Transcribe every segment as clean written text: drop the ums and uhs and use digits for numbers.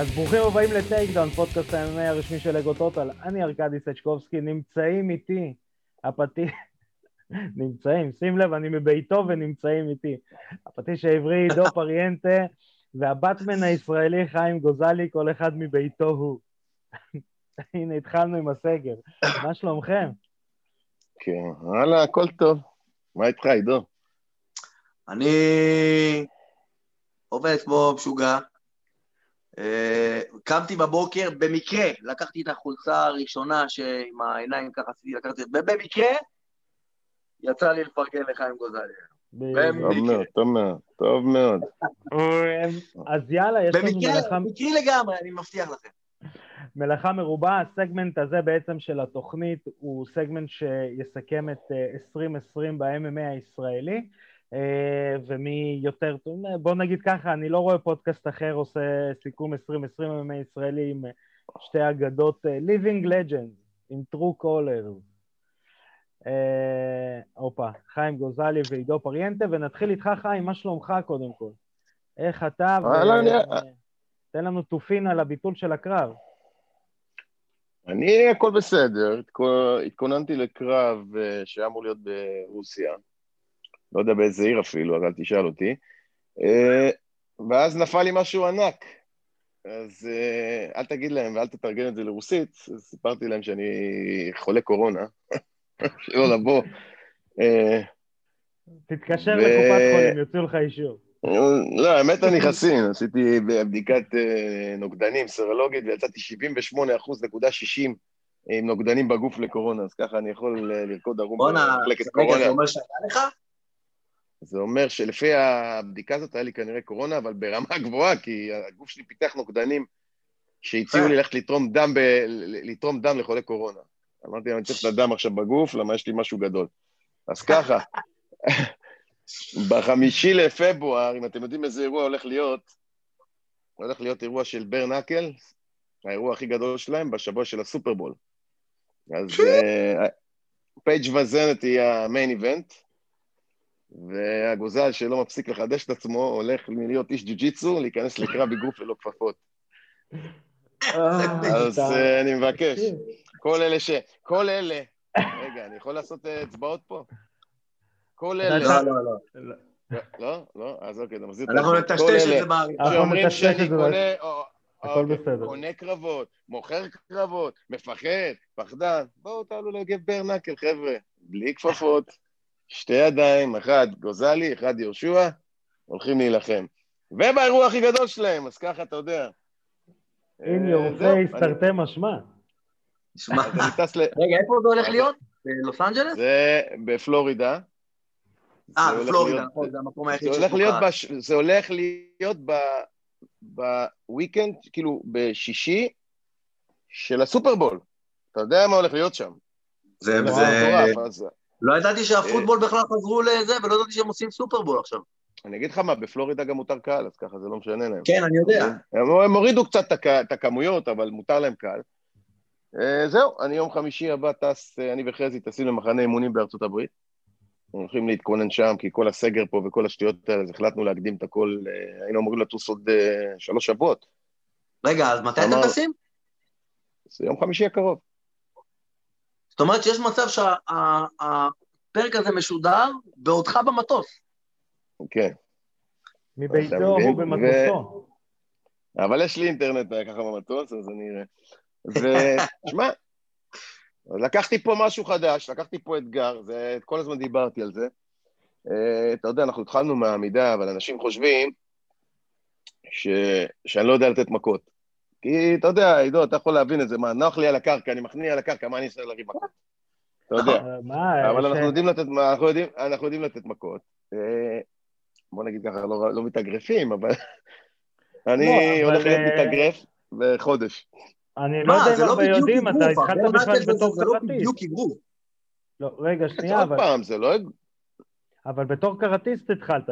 אז ברוכים הבאים לטייק-דאון, פודקאסט הימי הרשמי של לגו טוטל. אני ארקדי סצ'קובסקי, נמצאים איתי, הפטיש, שים לב, אני מביתו ונמצאים איתי, הפטיש העברי דו פריאנטה, והבטמן הישראלי חיים גוזלי, כל אחד מביתו הוא. הנה, התחלנו עם הסגר. מה שלומכם? כן, הלאה, הכל טוב. מה איתך, עידו? אני עובד כמו משוגע. קמתי בבוקר, במקרה, לקחתי את החולצה הראשונה שעם העיניים ככה עשיתי, לקחתי, ובמקרה, יצא לי לפרגן לחיים גוזלי. טוב מאוד. אז יאללה, יש לנו מלאכה... במקרה לגמרי, אני מבטיח לכם. מלאכה מרובה, הסגמנט הזה בעצם של התוכנית, הוא סגמנט שיסכם את 2020 ב-MMA הישראלי, ומי יותר, בוא נגיד ככה, אני לא רואה פודקאסט אחר עושה סיכום 2020 MMA ישראלי עם שתי אגדות, Living Legends, עם True Caller, חיים גוזלי ועידו פריאנטה, ונתחיל איתך חיים, מה שלומך קודם כל? איך אתה? תן לנו תופין על הביטול של הקרב. אני הכל בסדר, התכוננתי לקרב שהיה אמור להיות ברוסיה, לא יודע באיזה עיר אפילו, אבל תשאל אותי, ואז נפל לי משהו ענק, אז אל תגיד להם ואל תתרגל את זה לרוסית, אז סיפרתי להם שאני חולה קורונה, שלא לבוא. תתקשר לקופת חולים, יוציאו לך אישור. לא, האמת אני חסין, עשיתי בבדיקת נוגדנים סרולוגית, ויצאתי 78.60% עם נוגדנים בגוף לקורונה, אז ככה אני יכול לרקוד ערום במחלקת קורונה. זה אומר שהיה לך? זה אומר שלפי הבדיקה הזאת היה לי כנראה קורונה, אבל ברמה גבוהה, כי הגוף שלי פיתח נוגדנים שהציעו לי ללכת לתרום דם לחולה קורונה. אמרתי, אני צריך לדם עכשיו בגוף, למה יש לי משהו גדול. אז ככה, ב5 לפברואר, אם אתם יודעים איזה אירוע הולך להיות אירוע של ברנקל, האירוע הכי גדול שלהם בשבוע של הסופרבול. אז פייג' וזנת היא המיין איבנט, והגוזל שלא מפסיק לחדש את עצמו, הולך להיות איש ג'ו-ג'יצו, להיכנס לקרב בגוף ולא כפפות. אז אני מבקש, כל אלה, רגע, אני יכול לעשות אצבעות פה? כל אלה. לא? אז אוקיי, אתה מחזיר את זה. אנחנו נטשטש את זה בארץ. שאומרים שאני קונה קרבות, מוכר קרבות, מפחד, פחדן, בואו תעלו לגב ברנקל, חבר'ה, בלי כפפות, שתי ידיים, אחד גוזלי, אחד יהושע, הולכים להילחם. ובאירוע הכי גדול שלהם, אז ככה אתה יודע. הנה, יורפי, סתרתי משמע. רגע, איפה זה הולך להיות? בלוס אנג'לס? זה בפלורידה. בפלורידה, זה המקום היחיד שלך. זה הולך להיות בוויקנד, כאילו בשישי, של הסופרבול. אתה יודע מה הולך להיות שם. זה... לא ידעתי שהפוטבול בכלל חזרו לזה, ולא ידעתי שהם עושים סופרבול עכשיו. אני אגיד לך מה, בפלורידה גם מותר קהל, אז ככה זה לא משנה להם. כן, אני יודע. הם הורידו קצת את הכמויות, אבל מותר להם קהל. זהו, אני יום חמישי הבא טס, אני וחזי טסים למחנה אימונים בארצות הברית. הולכים להתכונן שם, כי כל הסגר פה וכל השטויות האלה, אז החלטנו להקדים את הכל, היינו אמורים לטוס עוד 3 שבועות. רגע, אז מתי אתם טסים? זה יום חמישי הקרוב. זאת אומרת שיש מצב שהפרק הזה משודר בעודך במטוס. כן. מביתו הוא במטוסו. אבל יש לי אינטרנט ככה במטוס, אז אני אראה. ושמע, לקחתי פה משהו חדש, לקחתי פה אתגר, כל הזמן דיברתי על זה. אתה יודע, אנחנו התחלנו מהעמידה, אבל אנשים חושבים שאני לא יודע לתת מכות. כי אתה יודע, עידו, אתה יכול להבין את זה, מה, נוח לי על הקרקע, אני מכניע על הקרקע, מה אני אעשה להריב מכות? אתה יודע. אבל אנחנו יודעים לתת מכות. בוא נגיד ככה, לא מתאגרפים, אבל אני הולך להיות מתאגרף בחודש. אני לא יודע אם הרבה יודעים, אתה התחלת בשביל בתור קראטיסט. לא, רגע, שנייה, אבל בתור קראטיסט התחלת,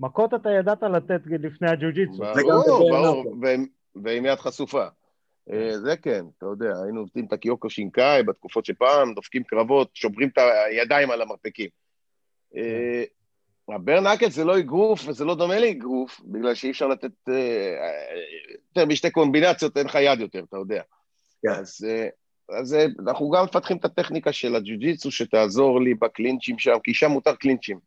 מכות אתה ידעת לתת לפני הג'ו-ג'יצו. ברור, ועם יד חשופה. זה כן, אתה יודע, היינו עובדים את הקיוקו שינקאי בתקופות שפעם, דופקים קרבות, שוברים את הידיים על המרפקים. הברנקל זה לא אגרוף, וזה לא דומה לאגרוף, בגלל שאי אפשר לתת, יותר משתי קומבינציות, אין לך יד יותר, אתה יודע. אז אנחנו גם מפתחים את הטכניקה של הג'ו-ג'יצו, שתעזור לי בקלינצ'ים שם, כי שם מותר קלינצ'ים.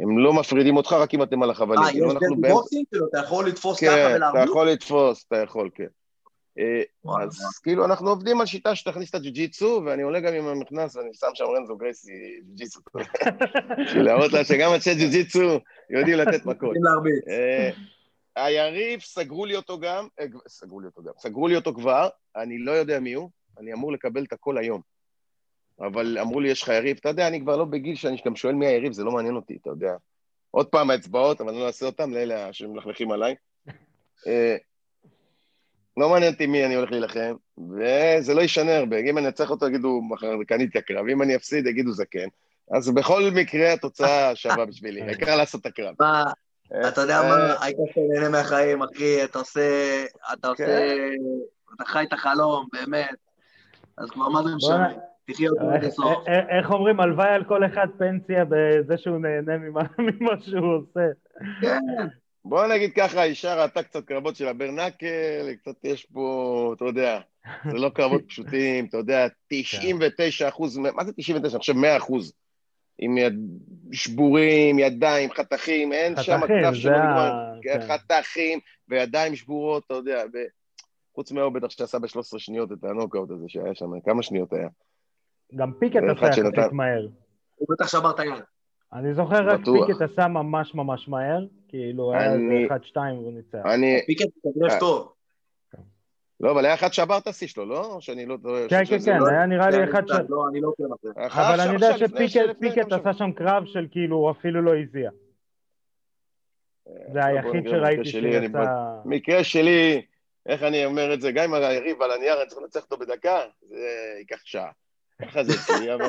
הם לא מפרידים אותך, רק אם אתם על החבלים. יש דרך בוקסים שלו, אתה יכול לתפוס ככה ולהראות? כן, אתה יכול לתפוס, אתה יכול, כן. אז כאילו אנחנו עובדים על שיטה שתכניס את הג'ו-ג'יצו, ואני עולה גם עם המכנס, ואני שם שם רנזו גרייסי ג'ו-ג'יצו. להראות לה שגם אנשי ג'ו-ג'יצו יודעים לתת מכות. היריב סגרו לי אותו גם, סגרו לי אותו כבר, אני לא יודע מי הוא, אני אמור לקבל את הכל היום. אבל אמרו לי, יש לך יריב, אתה יודע, אני כבר לא בגיל שאני גם שואל מי היריב, זה לא מעניין אותי, אתה יודע. עוד פעם האצבעות, אבל אני לא אעשה אותם, לאלה שמלכלכים עליי. לא מעניין אותי מי אני הולך להילחם, וזה לא ישנה הרבה. אם אני אצליח אותו, יגידו, מחר קניתי הקרב, אם אני אפסיד, יגידו זקן. אז בכל מקרה התוצאה שווה בשבילי, העיקר לעשות את הקרב. אתה יודע מה, היית נהנה מהחיים, אחי, אתה עושה, אתה חי את החלום, באמת. אז כבר מה זה משנה? תחיה אותו בסוף. איך אומרים, הלוואי על כל אחד פנסיה בזה שהוא נהנה ממה שהוא עושה. כן. בוא נגיד ככה, אישה ראתה קצת קרבות של הברנקל, קצת יש פה, אתה יודע, זה לא קרבות פשוטים, אתה יודע, 99%, מה זה 99%? אני חושב 100%, עם שבורים, ידיים, חתכים, אין שם הכתב שלא נגמר, חתכים, וידיים שבורות, אתה יודע, חוץ מהאו בטח שעשה ב-13 שניות את הנוקאוט הזה שהיה שם, כמה שניות היה? גם פיקט עשה יחסית מהר. הוא בטח שבר את היד. אני זוכר רק פיקט עשה ממש ממש מהר, כאילו היה 1-2 והוא ניצח. פיקט תגרש טוב. לא, אבל היה אחד שעבר את השיא שלו, לא? כן, כן, כן, היה נראה לי אחד ש... לא, אני לא עושה לך זה. אבל אני יודע שפיקט עשה שם קרב של כאילו אפילו לא הזיע. זה היחיד שראיתי שיצא... מקרה שלי, איך אני אומר את זה, גם אם היריב על הנייר, אני צריך לנצח אותו בדקה, זה ייקח שעה. ככה זה שלי, אבל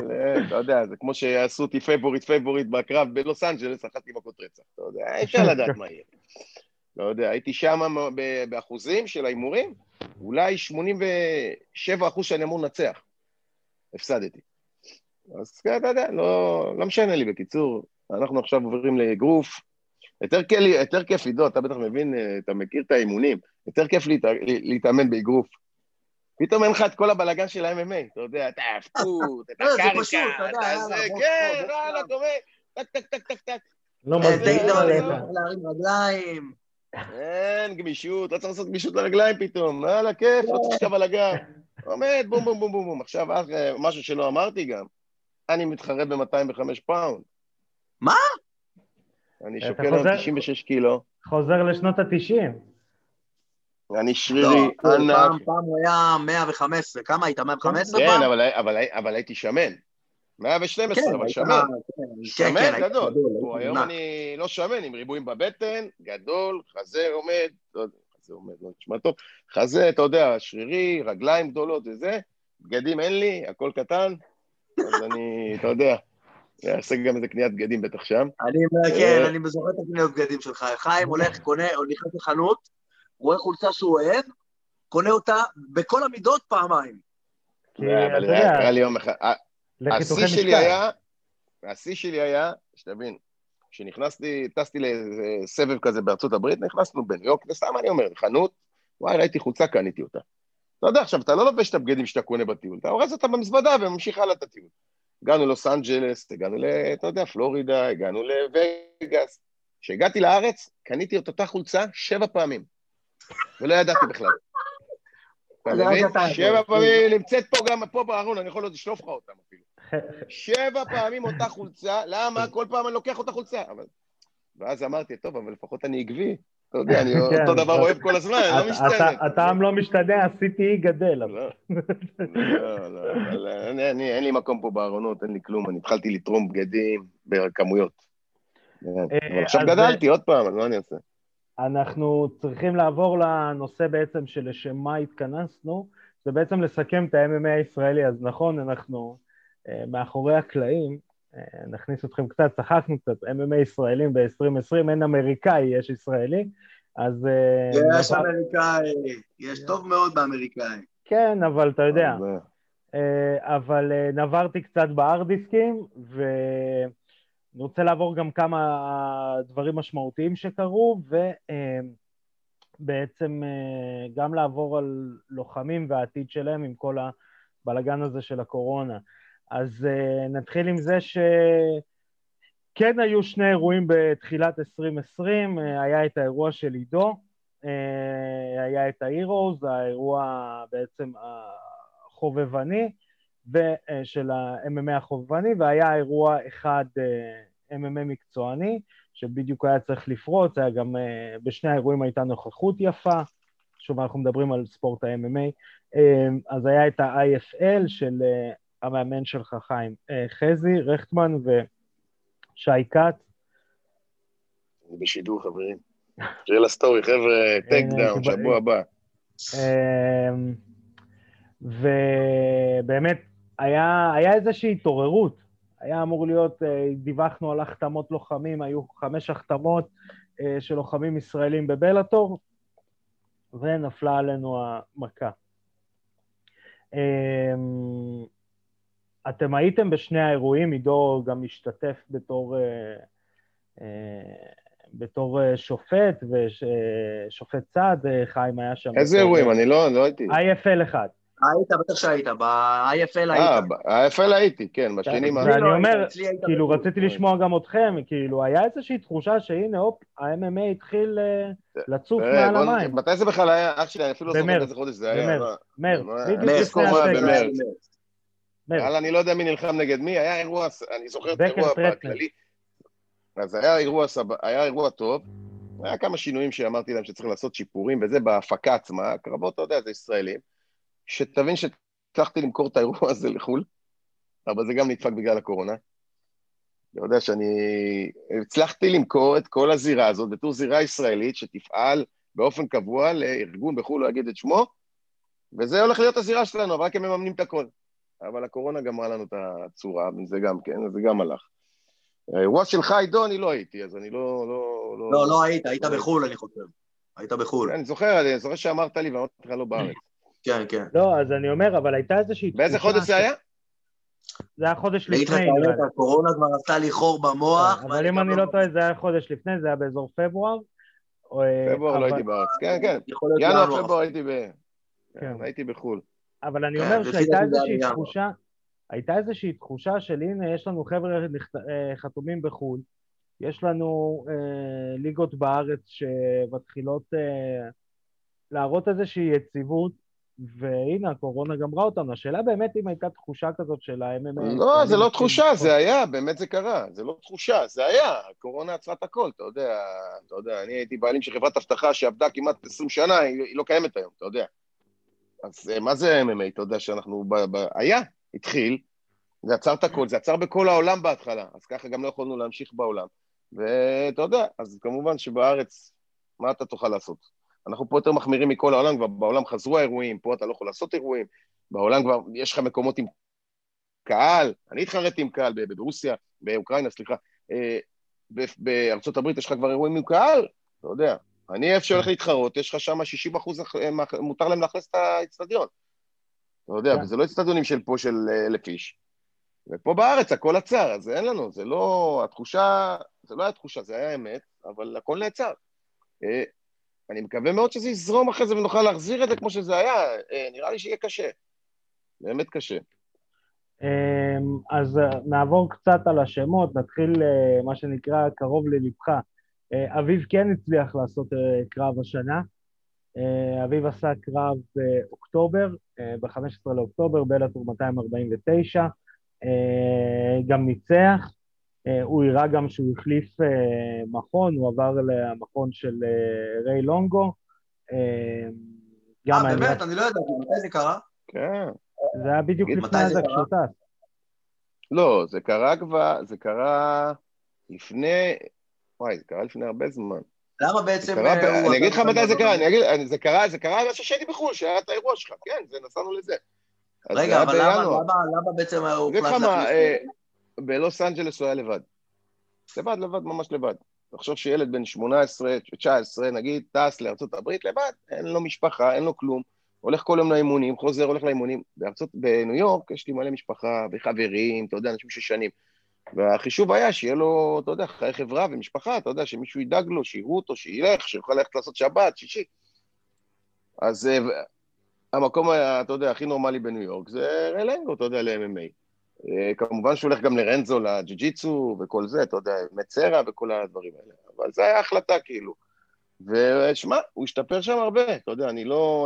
אתה יודע, זה כמו שעשו אותי פייבורית בקרב בלוס אנג'לס, אחת עם הקוטרצה, אתה יודע, אי אפשר לדעת מה יהיה. לא יודע, הייתי שם באחוזים של האימורים, אולי 87% שאני אמור לנצח. הפסדתי. אז אתה יודע, לא משנה לי בקיצור, אנחנו עכשיו עוברים לגרוף. יותר כיף עידו, אתה בטח מבין, אתה מכיר את האימונים, יותר כיף להתאמן באגרוף. פתאום אין לך את כל הבלגן של ה-MMA, אתה יודע, אתה הפקות, אתה קרקע, אתה זה, כן, לא, אתה אומר, טק. לא מזדיק להרים רגליים. אין גמישות, לא צריך לעשות גמישות לרגליים פתאום, הלאה, כיף, לא צריך את הבלגן. עומד, בום, בום, בום, בום, עכשיו, משהו שלא אמרתי גם, אני מתחרה ב-205 פאונד. מה? אני שוקל על 96 קילו. חוזר לשנות ה-90. אני שרירי, ענק. פעם הוא היה 115, כמה היית? 115 פעם? כן, אבל הייתי שמן. 112, אבל שמן. שמן גדול. היום אני לא שמן, עם ריבועים בבטן, גדול, חזה עומד, חזה עומד, לא נשמע טוב, חזה, אתה יודע, שרירי, רגליים גדולות וזה, בגדים אין לי, הכל קטן, אז אני, אתה יודע, אעשה גם איזה קניית בגדים בטח שם. כן, אני מזוכר את הקניית בגדים שלך. חיים הולך, קונה, הולך לחנות, רואה חולצה שהוא אוהב, קונה אותה בכל המידות פעמיים. אבל היה לי יום אחד. השיא שלי היה, שתבין, כשנכנסתי, טסתי לסבב כזה בארצות הברית, נכנסנו בניו יורק, וסתם אני אומר, חנות, וואי, ראיתי חולצה, קניתי אותה. אתה יודע, עכשיו, אתה לא לובש את הבגדים שאתה קונה בטיול, אתה אורז אותה במזוודה וממשיך הלאה את הטיול. הגענו ללוס אנג'לס, הגענו לפלורידה, הגענו לווגאס. כשהגעתי לארץ, קניתי את אותה חולצה 7 פעמים. ולא ידעתי בכלל. שבע פעמים, נמצאת פה גם, פה בארון, אני יכול עוד לשלוף לך אותם אפילו. 7 פעמים אותה חולצה, למה? כל פעם אני לוקח אותה חולצה. ואז אמרתי, טוב, אבל לפחות אני עקבי. אתה יודע, אני אותו דבר אוהב כל הזמן, אני לא משתנה. אתה לא משתנה, עשיתי גדל. לא, אין לי מקום פה בארונות, אין לי כלום, אני התחלתי לתרום בגדים בכמויות. עכשיו גדלתי, עוד פעם, אז מה אני אעשה? אנחנו צריכים לעבור לנושא בעצם שלשם מה התכנסנו, זה בעצם לסכם את ה-MMA הישראלי, אז נכון, אנחנו מאחורי הקלעים, נכניס אתכם קצת, צחקנו קצת, MMA ישראלים ב-2020, אין אמריקאי, יש ישראלי, אז... יש אמריקאי, יש טוב מאוד באמריקאי. כן, אבל אתה יודע, אבל נברתי קצת בארדיסקים, אני רוצה לעבור גם כמה דברים משמעותיים שקרו, ובעצם גם לעבור על לוחמים והעתיד שלהם עם כל הבלגן הזה של הקורונה. אז נתחיל עם זה שכן היו שני אירועים בתחילת 2020, היה את האירוע של עידו, היה את האירוז, האירוע בעצם החובבני, של ה-MMA החובבני, והיה אירוע אחד MMA מקצועני, שבדיוק היה צריך לפרוץ, היה גם, בשני האירועים הייתה נוכחות יפה, שוב אנחנו מדברים על ספורט ה-MMA, אז היה את ה-IFL של המאמן שלך חיים, חזי, רכטמן ושי קאט. בשידור חברים, שיהיה לסטורי, חבר'ה, טייק דאון, שבוע הבא. ובאמת, היה איזושהי התעוררות, היה אמור להיות, דיווחנו על החתמות לוחמים, היו 5 החתמות של לוחמים ישראלים בבלאטור, ונפלה עלינו המכה. אתם הייתם בשני האירועים, עידו גם השתתף בתור שופט, ושופט צד, חיים היה שם. איזה אירועים? אני לא הייתי. IFL אחד. היית, בטח שהיית, ב-IFL היית. ב-IFL הייתי, כן, בשני מה... ואני אומר, כאילו, רציתי לשמוע גם אתכם, כאילו, היה איזושהי תחושה שהנה, הופ, ה-MMA התחיל לצוף מעל המים. מתי זה בכלל היה? אח שלי, אני אפילו לא סוגר איזה חודש, זה היה... במרץ, במרץ. הלאה, אני לא יודע מי נלחם נגד מי, היה אירוע, אני זוכר את אירוע בכללי. אז היה אירוע טוב, היה כמה שינויים שאמרתי להם שצריך לעשות שיפורים, וזה בהפקה עצמה, הקרבות, אתה יודע, זה ישראלים. שתבין שצלחתי למכור את האירוע הזה לחול, אבל זה גם נדפק בגלל הקורונה. אני יודע שאני... הצלחתי למכור את כל הזירה הזאת, בתור זירה ישראלית שתפעל באופן קבוע לארגון בחול, לא אגיד את שמו, וזה הולך להיות הזירה שלנו, אבל רק הם מממנים את הכל. אבל הקורונה גמרה לנו את הצורה, וזה גם כן, אז זה גם הלך. האירוע שלך, עידו, אני לא הייתי, אז אני לא... לא היית, היית בחול, אני חושב. היית בחול. אני זוכר שאמרת לי, ואמרת לך לא בארץ. כן, כן. לא, אז אני אומר, אבל הייתה איזושהי... באיזה חודש זה היה? זה היה חודש לפני. הקורונה כבר עשתה לי חור במוח. אבל אם אני לא טועה, זה היה חודש לפני, זה היה באזור פברואר. פברואר לא הייתי בארץ, כן, כן. ינואר, פברואר הייתי בחול. אבל אני אומר שהייתה איזושהי תחושה של, הנה, יש לנו חבר'ה חתומים בחול, יש לנו ליגות בארץ שמתחילות להראות איזושהי יציבות, והנה, הקורונה גמרה אותנו. השאלה באמת אם הייתה תחושה כזאת של ה-MMA... לא, זה לא תחושה, זה היה, באמת זה קרה. זה לא תחושה, זה היה. הקורונה עצרה את הכל, אתה יודע, אני הייתי בעלים של חברת הבטחה שעבדה כמעט 20 שנה, היא לא קיימת היום, אתה יודע. אז מה זה MMA? אתה יודע שאנחנו... היה, התחיל, זה עצר את הכל, זה עצר בכל העולם בהתחלה, אז ככה גם לא יכולנו להמשיך בעולם. ואתה יודע, אז כמובן שבארץ, מה אתה תוכל לעשות? אנחנו פה יותר מחמירים מכל העולם, כבר בעולם חזרו האירועים, פה אתה לא יכול לעשות אירועים, בעולם כבר יש לך מקומות עם קהל, אני התחרתי עם קהל ברוסיה, באוקראינה, סליחה, בארצות הברית יש לך כבר אירועים עם קהל, אתה יודע, אני איפה שהולך להתחרות, יש לך שם 60% מותר להם להכנס את האצטדיון, אתה יודע, וזה לא אצטדיונים של פה של 1,000 איש, ופה בארץ הכל עצר, אז אין לנו, זה לא התחושה, זה לא היה תחושה, זה היה האמת, אבל הכל נעצר. אני מקווה מאוד שזה יזרום אחרי זה ונוכל להחזיר את זה כמו שזה היה, נראה לי שיהיה קשה, באמת קשה. אז נעבור קצת על השמות, נתחיל מה שנקרא קרוב ללבך. אביב כן הצליח לעשות קרב השנה, אביב עשה קרב באוקטובר, ב-15 לאוקטובר, בלאטור 249, גם ניצח, הוא הראה גם שהוא החליף מכון, הוא עבר למכון של ריי לונגו. באמת, אני לא יודע, מתי זה קרה? כן. זה היה בדיוק לפני זה כשאתה. לא, זה קרה כבר, זה קרה לפני, וואי, זה קרה לפני הרבה זמן. למה בעצם? אני אגיד לך מתי זה קרה, זה קרה משהו שהייתי בחול, שהיה את האירוע שלך, כן, זה נסענו לזה. רגע, אבל למה בעצם הוא פלט להחליף? בלוס אנג'לס הוא היה לבד. לבד, ממש לבד. תחשוב שילד בן 18, 19, נגיד, טס לארצות הברית לבד, אין לו משפחה, אין לו כלום, הולך כל יום לאימונים, חוזר, הולך לאימונים. בניו יורק יש לי מלא משפחה וחברים, אתה יודע, אנשים ששנים. והחישוב היה שיהיה לו, אתה יודע, חיי חברה ומשפחה, אתה יודע, שמישהו ידאג לו, שיראו אותו, שילך, שיוכל ללכת לעשות שבת, שישי. אז המקום, אתה יודע, הכי נורמלי בניו יורק, זה רלנגו, אתה יודע, ל-MMA. כמובן שהוא הולך גם לרנזו, לג'י-ג'יצו וכל זה, אתה יודע, מצרה וכל הדברים האלה. אבל זה היה החלטה, כאילו. ושמע, הוא השתפר שם הרבה, אתה יודע, אני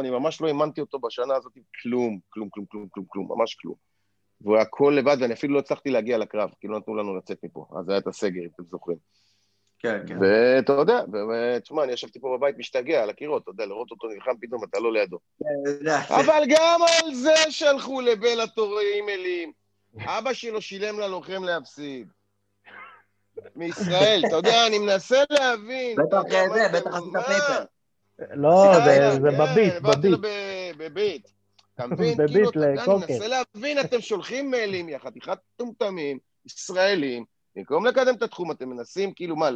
ממש לא האמנתי אותו בשנה הזאת עם כלום, ממש כלום. והוא היה כל לבד, ואני אפילו לא הצלחתי להגיע לקרב, כי לא נתנו לנו לצאת מפה, אז היה את הסגר, אם אתם זוכרים. כן, כן. ואתה יודע, תשמע, אני ישבתי פה בבית משתגע על הקירות, אתה יודע, לראות אותו נלחם פתאום, אתה לא לידו. אבל גם על זה שלחו לבל התוראים אלים. אבא שלו שילם ללוחם להפסיד. מישראל, אתה יודע, אני מנסה להבין. בטח עשית פייפר. לא, זה בביט. בביט. בביט לקוקר. אני מנסה להבין, אתם שולחים מיילים יחד, חתיכת טומטמים, ישראלים, במקום לקדם את התחום, אתם מנסים, כאילו מה,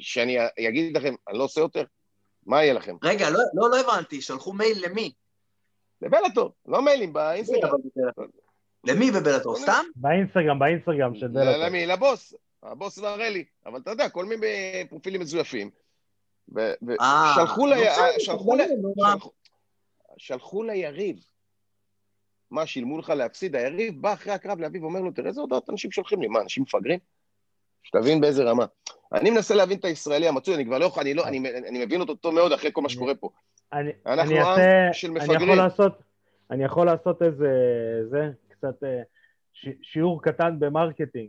שאני אגיד לכם, אני לא עושה יותר, מה יהיה לכם? רגע, לא הבנתי, שלחו מייל למי? לבלאטור, לא מיילים, באינסטגרם. למי בבלאטור, סתם? באינסטגרם של בלאטור. למי, לבוס, הבוס מראה לי, אבל אתה יודע, כל מיני פרופילים מזויפים. שלחו ליריב. מה שילמו לך להפסיד, היריב בא אחרי הקרב לאביב ואומר לו, תראה, זה הודעות אנשים שולחים לי, מה, אנשים מפגרים? שתבין באיזה רמה. אני מנסה להבין את הישראלי המצוי, אני כבר לא יכול, אני מבין אותו טוב מאוד אחרי כל מה שקורה פה. אנחנו עם של מפגרים. אני יכול לעשות איזה, קצת שיעור קטן במרקטינג.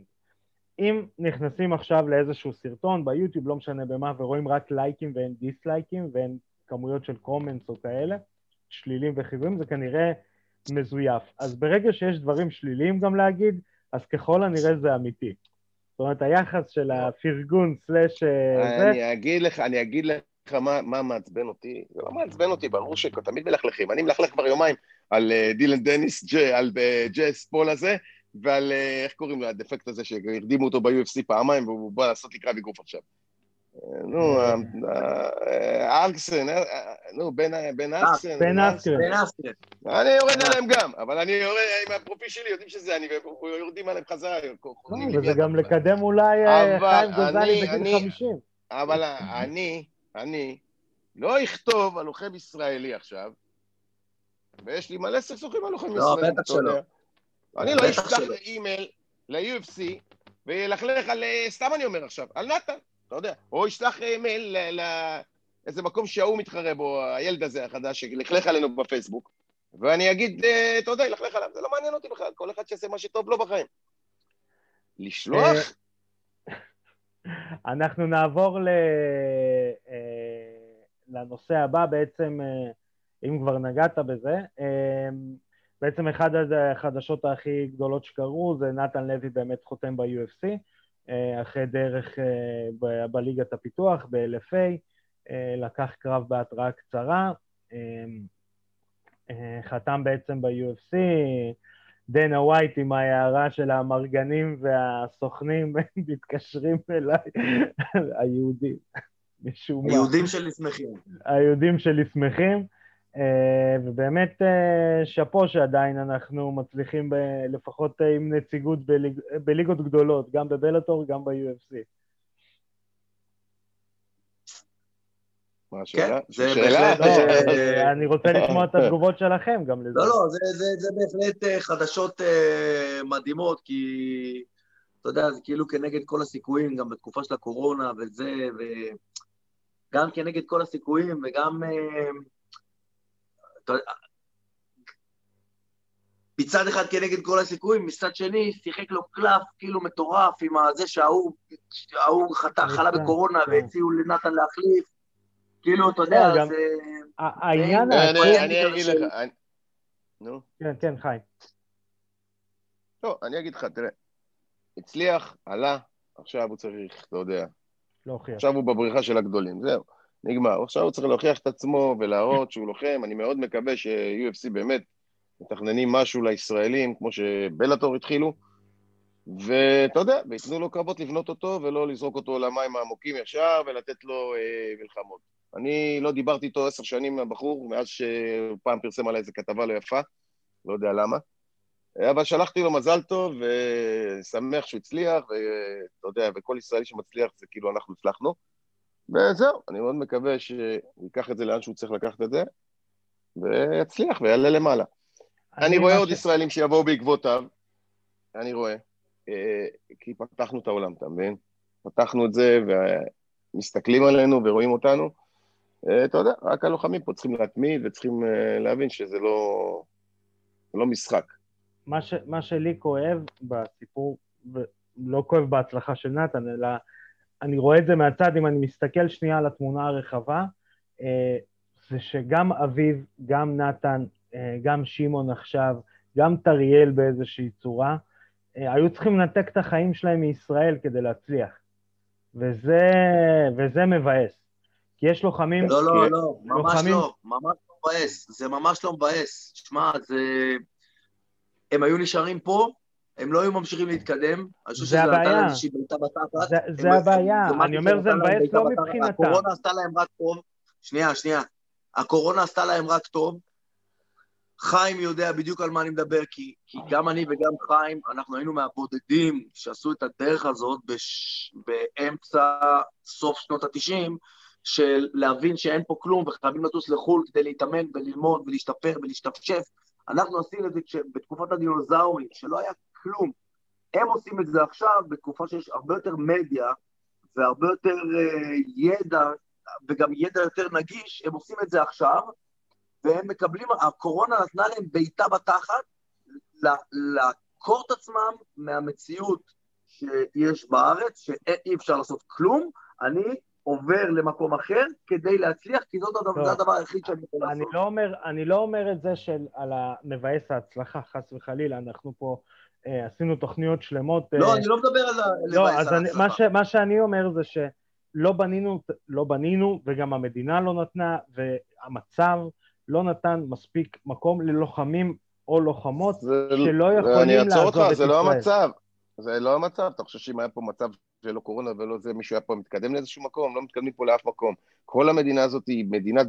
אם נכנסים עכשיו לאיזשהו סרטון ביוטיוב, לא משנה במה, ורואים רק לייקים ואין דיסלייקים, ואין כמויות של קומנטס או כאלה, שלילים וחיובים, זה כנראה מזויף. אז ברגע שיש דברים שליליים גם להגיד, אז ככל הנראה זה אמיתי. זאת אומרת, היחס של הפרגון סלש... אני אגיד לך מה מעצבן אותי. זה לא מעצבן אותי, ברור שתמיד מלכלכים. אני מלכלך כבר יומיים על דילן דניס, על ג'ס פול הזה, ועל, איך קוראים לו, הדפקט הזה שהרדימו אותו ב-UFC פעמיים, והוא בא לעשות לי קרב אגרוף עכשיו. נו, ארקסן, נו, בן ארקסן. בן ארקסן. אני יורד עליהם גם, אבל אני יורד, עם הפרופיל שלי יודעים שזה, יורדים עליהם חזרה. וזה גם לקדם אולי חיים גוזלי בגיל 50. אבל אני לא אכתוב על לוחם ישראלי עכשיו, ויש לי מלא סכסוכים על לוחם ישראלי. לא, בטח שלא. אני לא אשלח אימייל ל-UFC, ולכלך על, סתם אני אומר עכשיו, על נתן. אתה יודע, או ישלח מייל לאיזה מקום שההוא מתחרה בו, הילד הזה החדש, שלכלך עלינו בפייסבוק, ואני אגיד, אתה יודע, ילכלך עליו, זה לא מעניין אותי בכלל, כל אחד שעשה מה שטוב לא בחיים. לשלוח? אנחנו נעבור לנושא הבא, בעצם, אם כבר נגעת בזה, בעצם אחד החדשות הכי גדולות שקרו, זה נתן לוי באמת חותם ב-UFC, אחרי דרך בליגת הפיתוח, ב-LFA, לקח קרב בהתראה קצרה, חתם בעצם ב-UFC, דנה ווייט עם ההערה של המרגנים והסוכנים, מתקשרים אליי, היהודים, משום מה. היהודים שלי שמחים. היהודים שלי שמחים, ובאמת שפו שעדיין אנחנו מצליחים לפחות עם נציגות בליגות גדולות, גם בבלאטור, גם ב-UFC. מה השאלה? שאלה? אני רוצה לשמוע את התגובות שלכם גם לזה. לא, זה בהחלט חדשות מדהימות, כי אתה יודע, זה כאילו כנגד כל הסיכויים, גם בתקופה של הקורונה וזה, וגם כנגד כל הסיכויים, וגם... מצד אחד כנגד כל הסיכויים, מצד שני שיחק לו קלף כאילו מטורף עם זה שההוא חלה בקורונה והציעו לנתן להחליף, כאילו אתה יודע, אז... אני אגיד לך, נו? כן, חיים. לא, אני אגיד לך, תראה, הצליח, עלה, עכשיו הוא צריך, אתה יודע, עכשיו הוא בבריחה של הגדולים, זהו. נגמר. עכשיו הוא צריך להוכיח את עצמו ולהראות שהוא לוחם. אני מאוד מקווה ש-UFC באמת מתכננים משהו לישראלים, כמו שבלאטור התחילו, ואתה יודע, ויתנו לו קרבות לבנות אותו, ולא לזרוק אותו למים העמוקים ישר, ולתת לו מלחמות. אני לא דיברתי איתו 10 שנים מהבחור, מאז שפעם פרסם עליי איזו כתבה לא יפה, לא יודע למה. אבל שלחתי לו מזל טוב, ושמח שהוא הצליח, ואתה יודע, וכל ישראלי שמצליח זה כאילו אנחנו הצלחנו, וזהו, אני מאוד מקווה שיקח את זה לאן שהוא צריך לקחת את זה, ויצליח ויעלה למעלה. אני רואה עוד ישראלים שיבואו בעקבותיו, אני רואה, כי פתחנו את העולם, אתה מבין? פתחנו את זה, ומסתכלים עלינו ורואים אותנו, אתה יודע, רק הלוחמים פה צריכים להתמיד, וצריכים להבין שזה לא משחק. מה שלי כואב בסיפור, ולא כואב בהצלחה של נתן, אלא אני רואה את זה מהצד, אם אני מסתכל שנייה על התמונה הרחבה, זה שגם אביו, גם נתן, גם שמעון עכשיו, גם תריאל באיזושהי צורה, היו צריכים לנתק את החיים שלהם מישראל כדי להצליח. וזה מבאס. כי יש לוחמים... לא, ממש לא, ממש לא מבאס. זה ממש לא מבאס. שמע, זה... הם היו נשארים פה, הם לא היו ממשיכים להתקדם, אני חושב שזה נתן להם איזושהי ביתה בתחת. זה הבעיה, אני אומר זה מבאס לא מבחינתם. הקורונה עשתה להם רק טוב, שנייה, הקורונה עשתה להם רק טוב, חיים יודע בדיוק על מה אני מדבר, כי גם אני וגם חיים, אנחנו היינו מהבודדים שעשו את הדרך הזאת באמצע סוף שנות ה-90, של להבין שאין פה כלום, וחייבים לטוס לחול כדי להתאמן וללמוד ולהשתפר ולהשתפשף, אנחנו עושים את זה בתקופת הדינוזאורים, שלא היה כלום. הם עושים את זה עכשיו בתקופה שיש הרבה יותר מדיה, והרבה יותר ידע, וגם ידע יותר נגיש, הם עושים את זה עכשיו, והם מקבלים, הקורונה נתנה להם ביתה בתחת, לעקור את עצמם מהמציאות שיש בארץ, שאי אפשר לעשות כלום, אני עובר למקום אחר כדי להצליח, כי זה הדבר היחיד שאני יכול לעשות. אני לא אומר את זה על המבאס ההצלחה, חס וחלילה, אנחנו פה עשינו תוכניות שלמות. לא, אני לא מדבר על מבאס ההצלחה. מה שאני אומר זה שלא בנינו, וגם המדינה לא נתנה, והמצב לא נתן מספיק מקום ללוחמים או לוחמות שלא יכולים לעזוב את ישראל. זה לא המצב, אתה חושב שאם היה פה מצב שלא קורונה ולא זה, מישהו היה פה מתקדם לאיזשהו מקום, לא מתקדמים פה לאף מקום. כל המדינה הזאת היא מדינה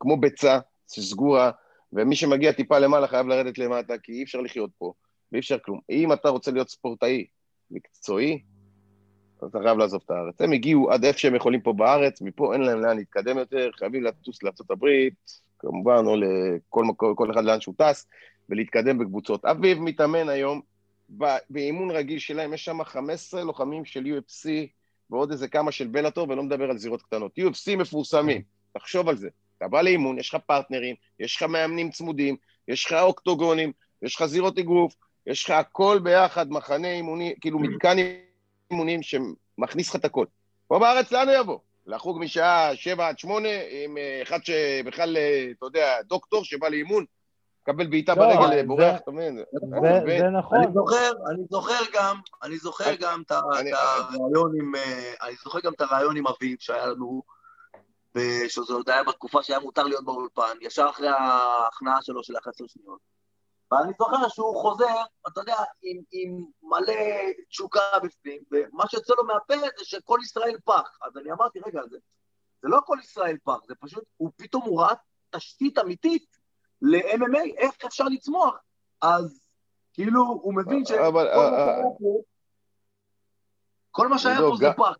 כמו ביצה, סגורה, ומי שמגיע טיפה למעלה חייב לרדת למטה, כי אי אפשר לחיות פה, ואי אפשר כלום. אם אתה רוצה להיות ספורטאי מקצועי, אז אתה חייב לעזוב את הארץ. הם הגיעו עד איפה שהם יכולים פה בארץ, מפה אין להם לאן להתקדם יותר, חייבים לטוס לארצות הברית, כמובן, או לכל אחד לאן שהוא טס, ולהתקדם בקבוצות. אביב מתאמן היום, באימון רגיל שלהם, יש שם 15 לוחמים של UFC, ועוד איזה כמה של בלאטור, ולא מדבר על זירות קטנות. UFC מפורסמים, תחשוב על זה. אתה בא לאימון, יש לך פרטנרים, יש לך מאמנים צמודים, יש לך אוקטוגונים, יש לך זירות אגרוף, יש לך הכל ביחד, מחנה אימוני, כאילו מתקן אימונים שמכניס לך את הכל. פה בארץ לנו יבוא, לחוג משעה 7-8, עם אחד שבכלל, אתה יודע, דוקטור שבא לאימון, קבל בעיטה ברגל, בורח, אתה מבין? זה נכון. אני זוכר גם את הרעיון עם אביב שהיה לנו, שזה עוד היה בתקופה שהיה מותר להיות באולפן, ישר אחרי ההכנעה שלו של 11 שניות. ואני זוכר שהוא חוזר, אתה יודע, עם מלא תשוקה בפנים, ומה שיוצא לו מהפה זה שכל ישראל פח. אז אני אמרתי, רגע, זה לא כל ישראל פח, זה פשוט, הוא פתאום הוא ראה תשתית אמיתית, ל-MMA, איך אפשר לצמוח? אז כאילו, הוא מבין שכל מה שהיה פה זה פח,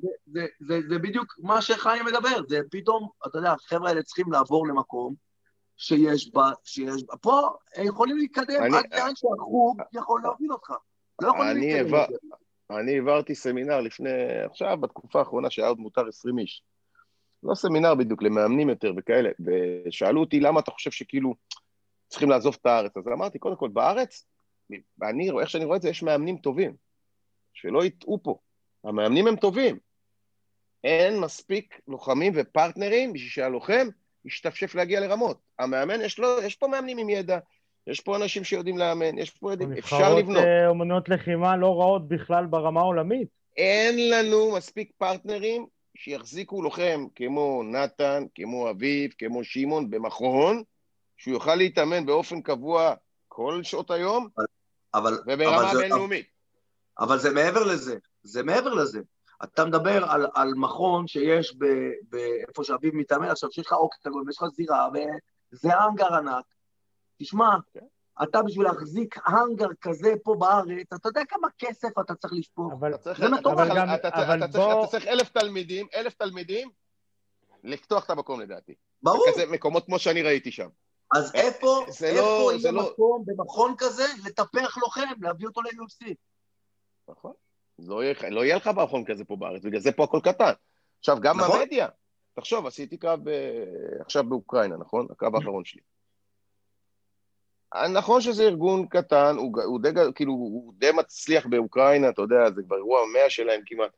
זה בדיוק מה שחיים מדבר, זה פתאום, אתה יודע, החבר'ה האלה צריכים לעבור למקום שיש בה, פה יכולים להתקדם עד כאן שהחוג יכול להבין אותך, לא יכולים להתקדם. אני העברתי סמינר לפני, עכשיו, בתקופה האחרונה שהיה עוד מותר 20 איש, לא סמינר בדיוק, למאמנים יותר וכאלה, ושאלו אותי למה אתה חושב שכאילו צריכים לעזוב את הארץ, אז אמרתי, קודם כל, בארץ, איך שאני רואה את זה, יש מאמנים טובים, שלא יטעו פה, המאמנים הם טובים, אין מספיק לוחמים ופרטנרים, בשביל שהלוחם ישתפשף להגיע לרמות, המאמן, יש פה מאמנים עם ידע, יש פה אנשים שיודעים לאמן, יש פה ידעים, אפשר לבנות. אומנות לחימה לא רעות בכלל ברמה העולמית. אין לנו מספיק פרטנרים, שיחזיקו לוחם כמו נתן, כמו אביב, כמו שמעון במכון, שהוא יוכל להתאמן באופן קבוע כל שעות היום, וברמה בינלאומית. אבל זה מעבר לזה, אתה מדבר על מכון שיש איפה שאביב מתאמן, עכשיו שיש לך אוקטגון, יש לך זירה, וזה אנגר ענק. תשמע, אתה בשביל להחזיק האנגר כזה פה בארץ, אתה יודע כמה כסף אתה צריך לשפוך. אתה צריך 1,000 תלמידים, לפתוח את המקום לדעתי. ברור. כזה מקומות כמו שאני ראיתי שם. אז איפה יהיה מקום במכון כזה לטפח לוחם, להביא אותו ל-UFC? נכון. לא יהיה לך במכון כזה פה בארץ, בגלל זה פה הכל קטן. עכשיו, גם במדיה. תחשוב, עשיתי קו עכשיו באוקראינה, נכון? הקו האחרון שלי. נכון שזה ארגון קטן, הוא די מצליח באוקראינה, אתה יודע, זה כבר אירוע 100 שלהם כמעט.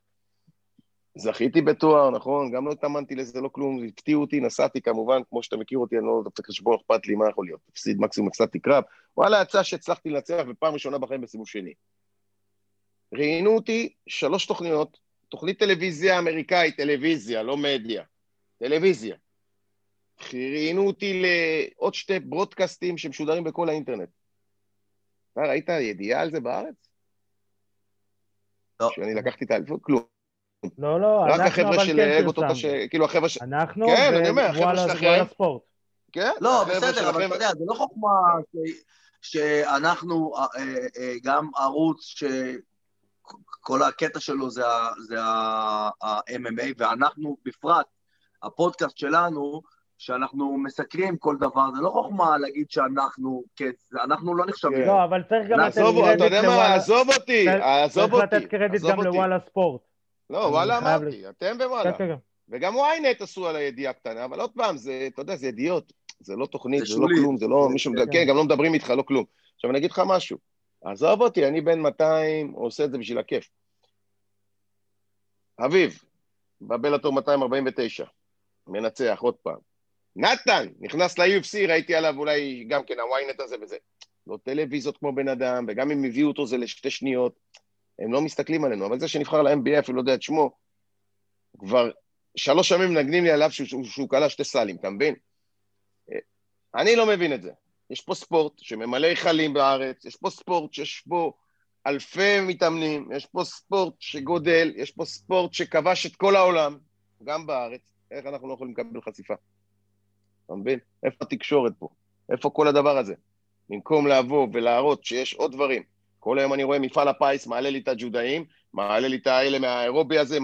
זכיתי בתואר, נכון? גם לא התאמנתי לזה, לא כלום, הפתיעו אותי, נסעתי כמובן, כמו שאתה מכיר אותי, אני לא יודע, חשבון אכפת לי, מה יכול להיות? תפסיד מקסימום, הפסדתי קרב. וואלה, הצעה שהצלחתי לנצח בפעם ראשונה בחיים בסיבוב שני. ראיינו אותי 3 תוכניות, תוכנית טלוויזיה אמריקאית, טלוויזיה, לא מדיה, טלוויזיה. ראיינו אותי לעוד 2 ברודקאסטים שמשודרים בכל האינטרנט. אתה ראית ידיעה על זה בארץ? לא. שאני לקחתי את האלפות? כלום. לא, לא, רק החבר'ה של אגות אותה ש... כאילו החבר'ה של... אנחנו ווואלה ספורט. כן? לא, בסדר, אבל אתה יודע, זה לא חוכמה שאנחנו גם ערוץ שכל הקטע שלו זה ה-MMA, ואנחנו בפרט, הפודקאסט שלנו, שאנחנו מסקרים כל דבר, זה לא חוכמה להגיד שאנחנו, אנחנו לא נחשבים. לא, אבל צריך גם לתת קרדיט לוואלה... אתה יודע מה, עזוב אותי. צריך לתת קרדיט גם לוואלה ספורט. לא, וואלה אמרתי, אתם וואלה. וגם וויינט עשו על הידיעה קטנה, אבל עוד פעם, אתה יודע, זה ידיעות, זה לא תוכנית, זה לא כלום, זה לא מישהו, כן, גם לא מדברים איתך, לא כלום. עכשיו, אני אגיד לך משהו, עזוב אותי, אני בן 200, עושה את זה בשביל הכיף. אביב, בבלאטור 249, מנצח עוד פעם. נתן, נכנס ל-UFC, ראיתי עליו אולי גם כן, הוויינט הזה וזה. לא טלוויזיות כמו בן אדם, וגם אם הביאו אותו זה ל2 שניות. הם לא מסתכלים עלינו, אבל זה שנבחר ל-NBA, אפילו לא יודע את שמו, כבר 3 ימים נגנים לי עליו שהוא קלה 2 סלים, אתה מבין? אני לא מבין את זה. יש פה ספורט שממלא חלים בארץ, יש פה ספורט שיש פה אלפי מתאמנים, יש פה ספורט שגודל, יש פה ספורט שכבש את כל העולם, גם בארץ. איך אנחנו לא יכולים לקבל חשיפה? אתה מבין? איפה התקשורת פה? איפה כל הדבר הזה? במקום לעבור ולהראות שיש עוד דברים, כל היום אני רואה מפעל הפיס, מעלה לי את הג'ודאים, מעלה לי את האלה מהאירובי הזה,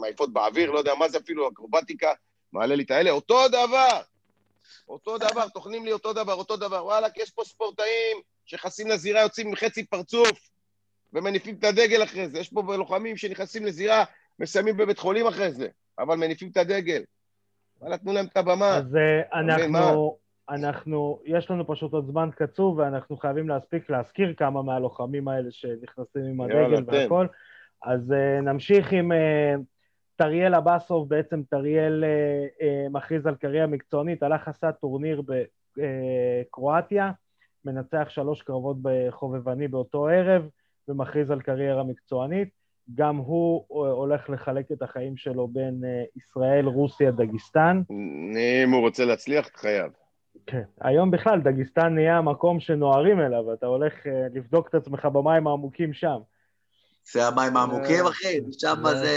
מהעיפות באוויר, לא יודע מה זה אפילו, אקרובטיקה, מעלה לי את האלה, אותו דבר, תוכנים לי אותו דבר, וואלה, כי יש פה ספורטאים שחסים לזירה, יוצאים עם חצי פרצוף, ומניפים את הדגל אחרי זה, יש פה לוחמים שנכנסים לזירה, מסיימים בבית חולים אחרי זה, אבל מניפים את הדגל, וואלה, תנו להם את הבמה. אז יש לנו פשוט עוד זמן קצוב, ואנחנו חייבים להספיק להזכיר כמה מהלוחמים האלה שנכנסים עם הדגל והכל. אז נמשיך עם טריאל אבסוב, בעצם טריאל מכריז על קריירה מקצוענית, הלך עשה טורניר בקרואטיה, מנצח 3 קרבות בחובבני באותו ערב, ומכריז על קריירה מקצוענית, גם הוא הולך לחלק את החיים שלו בין ישראל, רוסיה, דגיסטן. אם הוא רוצה להצליח, חייב. כן, היום בכלל דגיסטן נהיה המקום שנוערים אליו, ואתה הולך לבדוק את עצמך במים העמוקים שם. זה המים העמוקים, אחי, שם זה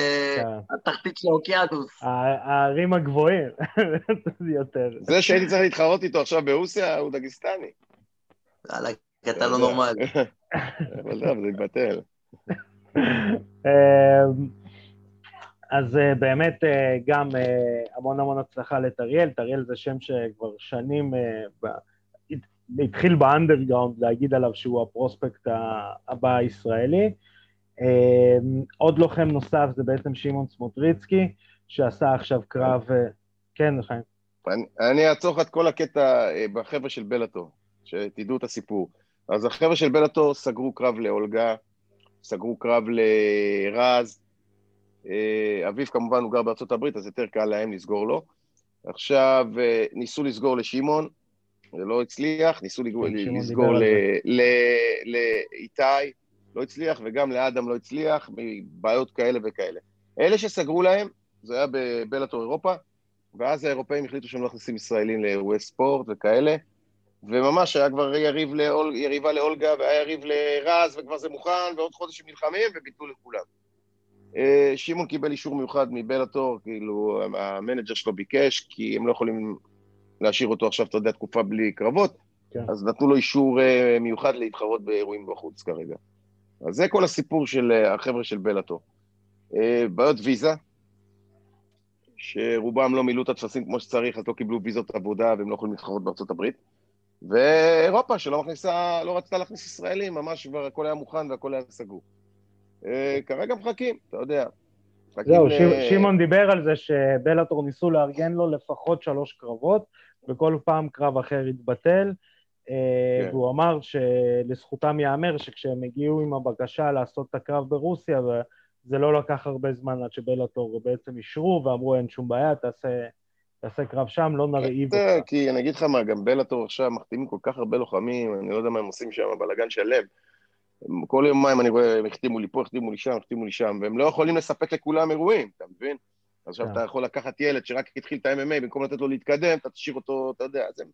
התחתית של האוקיינוס. הערים הגבוהים, זה יותר. זה שהייתי צריך להתחרות איתו עכשיו ברוסיה, הוא דגיסטני. יאללה, קטע לא נורמלי. אבל טוב, זה יתבטל. אז באמת גם המון המון הצלחה לטריאל, טריאל זה שם שכבר שנים התחיל באנדרגאונד להגיד עליו שהוא הפרוספקט הבא הישראלי. עוד לוחם נוסף זה בעצם שימון סמוטריצקי, שעשה עכשיו קרב, כן חיים? אני אצוך את כל הקטע בחבר'ה של בלאטור, שתדעו את הסיפור. אז החבר'ה של בלאטור סגרו קרב לאולגה, סגרו קרב לרז, אביב כמובן הוא גר בארצות הברית, אז יותר קל להם לסגור לו. עכשיו ניסו לסגור לשמעון, זה לא הצליח, ניסו לסגור לאיתי, לא הצליח, וגם לאדם לא הצליח, מבעיות כאלה וכאלה. אלה שסגרו להם, זה היה בבלאטור אירופה, ואז האירופאים החליטו שהם לא מכניסים ישראלים לאירועי ספורט וכאלה, וממש היה כבר יריבה לאולגה, והיה יריב לרז, וכבר זה מוכן, ועוד חודש הם נלחמים, וביטלו לכולם. שימון קיבל אישור מיוחד מבלאטור, כאילו המנג'ר שלו ביקש, כי הם לא יכולים להשאיר אותו עכשיו, אתה יודע, תקופה בלי קרבות, אז נתנו לו אישור מיוחד להתחרות באירועים בחוץ כרגע. אז זה כל הסיפור של החבר'ה של בלאטור. בעיות ויזה, שרובם לא מילאו את הטפסים כמו שצריך, אז לא קיבלו ויזות עבודה, והם לא יכולים להתחרות בארצות הברית. ואירופה שלא מכניסה, לא רצתה להכניס ישראלים, ממש הכל היה מוכן והכל היה סגור. כרגע מחכים, אתה יודע. זהו, שמעון דיבר על זה שבלאטור ניסו לארגן לו לפחות 3 קרבות, וכל פעם קרב אחר התבטל, והוא אמר שלזכותם יאמר שכשהם הגיעו עם הבקשה לעשות את הקרב ברוסיה, זה לא לקח הרבה זמן עד שבלאטור בעצם אישרו, ואמרו אין שום בעיה, תעשה קרב שם, לא נרעיב אותך. כי אני אגיד לך מה, גם בלאטור עכשיו מחתימים כל כך הרבה לוחמים, אני לא יודע מה הם עושים שם, בלגן שלם. כל יומיים אני רואה, הם החתימו לי פה, החתימו לי שם, והם לא יכולים לספק לכולם אירועים, אתה מבין? עכשיו אתה יכול לקחת ילד שרק התחיל את ה-MMA, במקום לתת לו להתקדם, אתה תשאיר אותו, אתה יודע, אז הם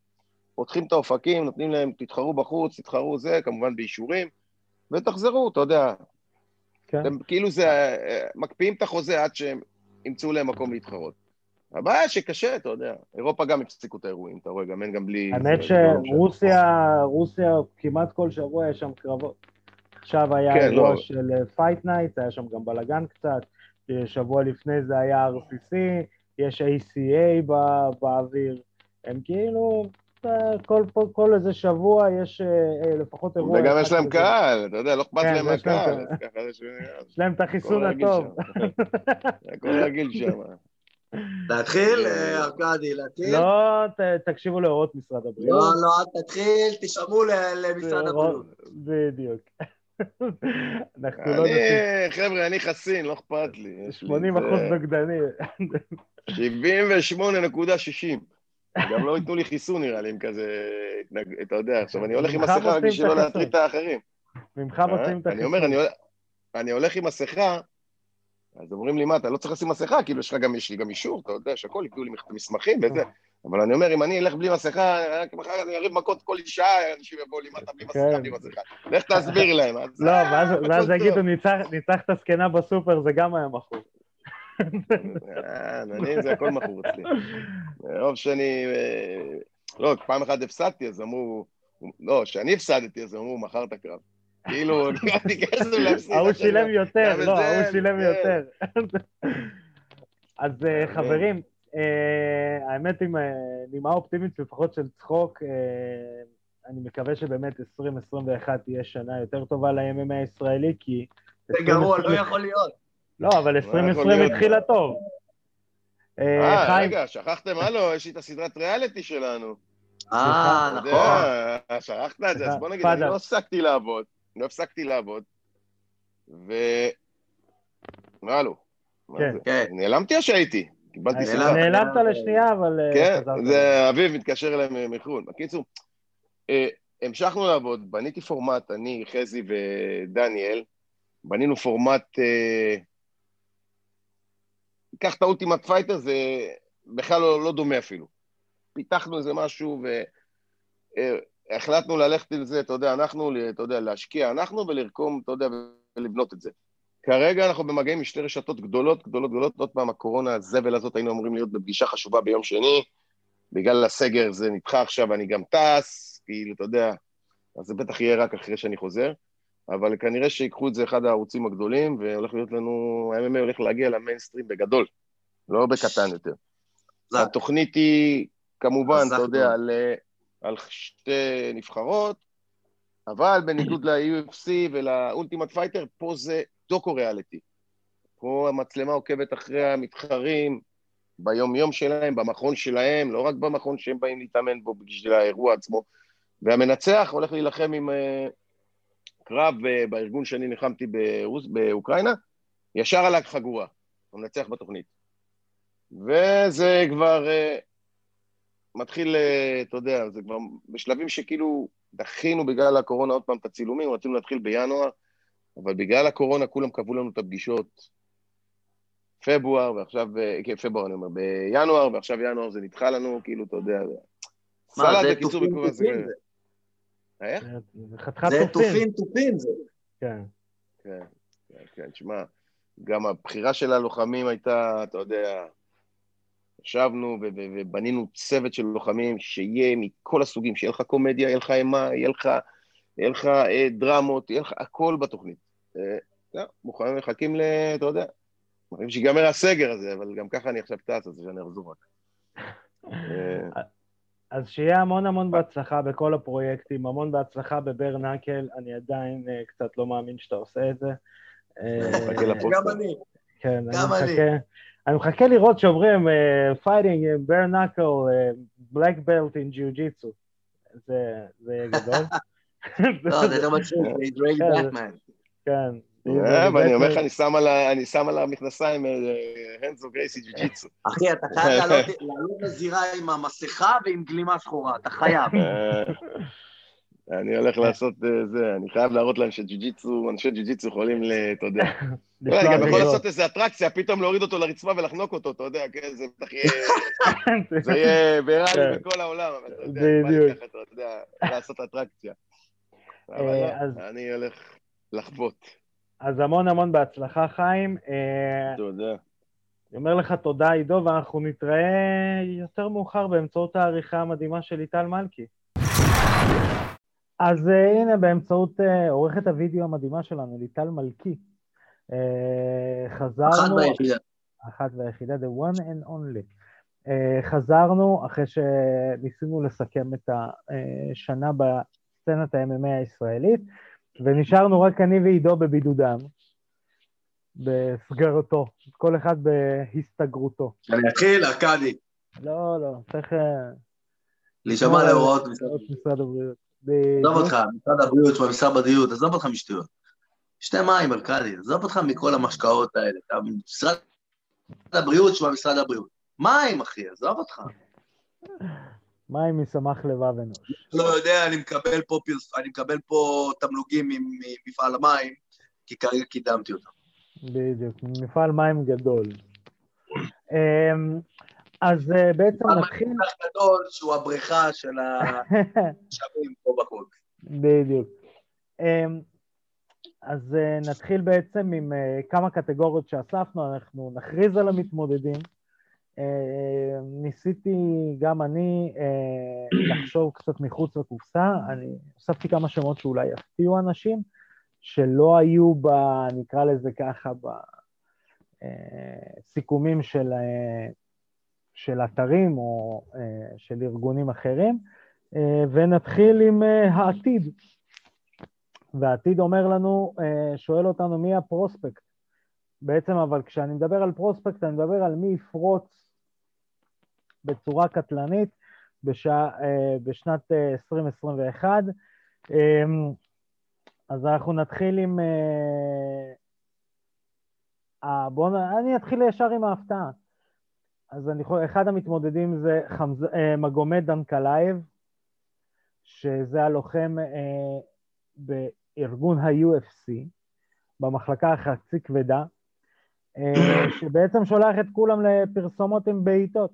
פותחים את האופקים, נותנים להם, תתחרו בחוץ, תתחרו זה, כמובן באישורים, ותחזרו, אתה יודע. אתם כאילו זה, מקפיאים את החוזה עד שהם ימצאו להם מקום להתחרות. הבעיה שקשה, אתה יודע. אירופה גם הפסיקו את האירועים, אתה רואה, גם אין גם בלי... האמת שרוסיה, כמעט כל שבוע יש שם קרבות. עכשיו היה אירוע של פייט נייט, היה שם גם בלגן קצת, שבוע לפני זה היה RCC, יש ACA באוויר, הם כאילו, כל איזה שבוע יש לפחות אירוע... וגם יש להם קהל, אתה יודע, לא אכפת להם הקהל. יש להם את החיסון הטוב. הכל רגיל שם. תתחיל, ארקדי, להתחיל. לא, תקשיבו להוראות משרד הבריאות. לא, תתחיל, תשמעו למשרד הבריאות. בדיוק. חבר'ה, אני חסין, לא אכפת לי. 80% נגדני. 78.60. גם לא ייתנו לי חיסון, נראה לי, עם כזה, אתה יודע, עכשיו אני הולך עם מסכה רק בשביל לא להטריד את האחרים. ממך מוצאים את החיסון. אני אומר, אני הולך עם מסכה, אז אומרים לי, מה, אתה לא צריך לשים מסכה, כאילו יש לי גם אישור, אתה יודע, שהכל יקביעו לי מסמכים וזה, אבל אני אומר, אם אני אלך בלי מסכה, מחר אני אריב מכות כל שעה, אנשים יבואו לי, מה אתה בלי מסכה, בלי מסכה. לך תסביר להם. לא, ואז יגידו, ניצחת סקנה בסופר, זה גם היה מכור. זה הכל מכור אצלי. רוב שאני, לא, פעם אחת הפסדתי, אז אמרו, לא, שאני הפסדתי, אז אמרו, מחר את הקרב. כאילו, נראיתי כסף להפסיד. ההוא שילם יותר. אז חברים, האמת עם נימה אופטימית, לפחות של צחוק, אני מקווה שבאמת 2021 תהיה שנה יותר טובה ל-MMA הישראלי, כי... זה גרוע, לא יכול להיות. לא, אבל 2020 התחילה טוב. רגע, שכחתם מה לא? יש לי את הסדרת ריאליטי שלנו. נכון. שרחת את זה, אז בוא נגיד, אני לא הפסקתי לעבוד, נראה לו. נעלמתי או שהייתי? קיבלתי סלאב. נעלמת לשנייה, אבל... כן, זה אביב מתקשר אליהם מחרון. בקיצור, המשכנו לעבוד, בניתי פורמט, אני, חזי ודניאל, בנינו פורמט, קח את האולטימט פייטר, זה בכלל לא דומה אפילו. פיתחנו איזה משהו, והחלטנו ללכת עם זה, אתה יודע, להשקיע, ולרקום, אתה יודע, ולבנות את זה. כרגע אנחנו במגעים עם 2 רשתות גדולות, עוד פעם הקורונה, הזבל הזאת, היינו אמורים להיות בפגישה חשובה ביום שני, בגלל הסגר זה נדחה עכשיו, אני גם טס, כאילו, אתה יודע, אז זה בטח יהיה רק אחרי שאני חוזר, אבל כנראה שיקחו את זה אחד הערוצים הגדולים, והולך להיות לנו, ה-MMA הולך להגיע למיינסטרים בגדול, לא בקטן יותר. התוכנית היא... כמובן, אתה יודע, על 2 נבחרות, אבל בניגוד ל-UFC ולאולטימט פייטר, פה זה דוקו-ריאליטי. פה המצלמה עוקבת אחרי המתחרים, ביום-יום שלהם, במכון שלהם, לא רק במכון שהם באים להתאמן בו בשביל האירוע עצמו. והמנצח הולך להילחם עם קרב בארגון שאני נלחמתי באוקראינה, ישר על החגורה, המנצח בתוכנית. וזה כבר... מתחיל, אתה יודע, זה כבר בשלבים שכאילו דחינו בגלל הקורונה עוד פעם את הצילומים, רצינו להתחיל בינואר, אבל בגלל הקורונה כולם קבעו לנו את הפגישות פברואר, ועכשיו, כן, פברואר אני אומר, בינואר, ועכשיו ינואר זה נדחה לנו, כאילו, אתה יודע, מה, זה תופים זה. איך? זה תופים זה. כן. כן, תשמע, גם הבחירה של הלוחמים הייתה, אתה יודע, ישבנו ובנינו צוות של לוחמים שיהיה מכל הסוגים, שיהיה לך קומדיה, יהיה לך אימה, יהיה לך דרמות, יהיה לך הכל בתוכנית. מוכנים מחכים ל... אתה יודע, מוכנים שיגמר הסגר הזה, אבל גם ככה אני עכשיו טס, אז שאני אחזור רק. אז שיהיה המון המון בהצלחה בכל הפרויקטים, המון בהצלחה בברנקל, אני עדיין קצת לא מאמין שאתה עושה את זה. גם אני. כן, אני מחכה לראות שאומרים, fighting in bare knuckle, black belt in jiu-jitsu. זה יהיה גדול. לא, זה לא מצליח, זה דרייק בלאקמן. כן. אני אומר לך, אני שם על המכנסיים הנזו גרייסי ג'יוג'יצו. אחי, אתה חייב לעלות לזירה עם המסכה ועם גלימה שחורה, אתה חייב. אני הולך לעשות זה, אני חייב להראות להם שג'יוג'יצו, אנשי ג'יוג'יצו יכולים לתודע. אני גם יכול לעשות איזו אטרקציה, פתאום להוריד אותו לרצפה ולחנוק אותו, אתה יודע, כן, זה בטח יהיה... זה יהיה בירני בכל העולם, אבל אתה יודע, מה אני ככה, אתה יודע, לעשות אטרקציה. אבל אני הולך לחוות. אז המון המון בהצלחה, חיים. תודה. אני אומר לך תודה, עידו, ואנחנו נתראה יותר מאוחר באמצעות העריכה המדהימה של איטל מלכי. אז הנה, באמצעות עורכת הוידאו המדהימה שלנו, איטל מלכי. חזרנו... אחת והיחידה. אחת והיחידה, the one and only. חזרנו אחרי שניסינו לסכם את השנה בסצנת ה-MMA הישראלית, ונשארנו רק אני ועידו בבידודם, בסגרתו, כל אחד בהסתגרותו. אני אתחיל, ארקדי. לא, לא, צריך... להישמע להוראות משרד הבריאות. עזוב אותך, משרד הבריאות, משרד בדיוק, עזוב אותך משטויות. שתי מים, ארקדי, עזוב אותך מכל המשקאות האלה. משרד הבריאות, משרד הבריאות. מים, אחי, עזוב אותך. מים משמח לבב אנוש. לא יודע, אני מקבל פה תמלוגים ממפעל המים, כי כרגע קידמתי אותם. בדיוק, מפעל מים גדול. אז בעצם נתחיל... מפעל מים גדול שהוא הבריכה של השבים פה בחוג. בדיוק. אז נתחיל בעצם עם כמה קטגוריות שאספנו, אנחנו נכריז על המתמודדים, ניסיתי גם אני לחשוב קצת מחוץ לקופסה, אני הוספתי כמה שמות שאולי יפתיעו אנשים, שלא היו נקרא לזה ככה, בסיכומים של אתרים או של ארגונים אחרים, ונתחיל עם העתיד, והעתיד אומר לנו, שואל אותנו מי הפרוספקט, בעצם אבל כשאני מדבר על פרוספקט, אני מדבר על מי יפרוץ בצורה קטלנית בשנת 2021, אז אנחנו נתחיל עם, אני אתחיל ישר עם ההפתעה, אז אחד המתמודדים זה מגומד דנקלייב, שזה הלוחם בארגון ה-UFC, במחלקה החצי כבדה, שבעצם שולח את כולם לפרסומות עם בעיטות.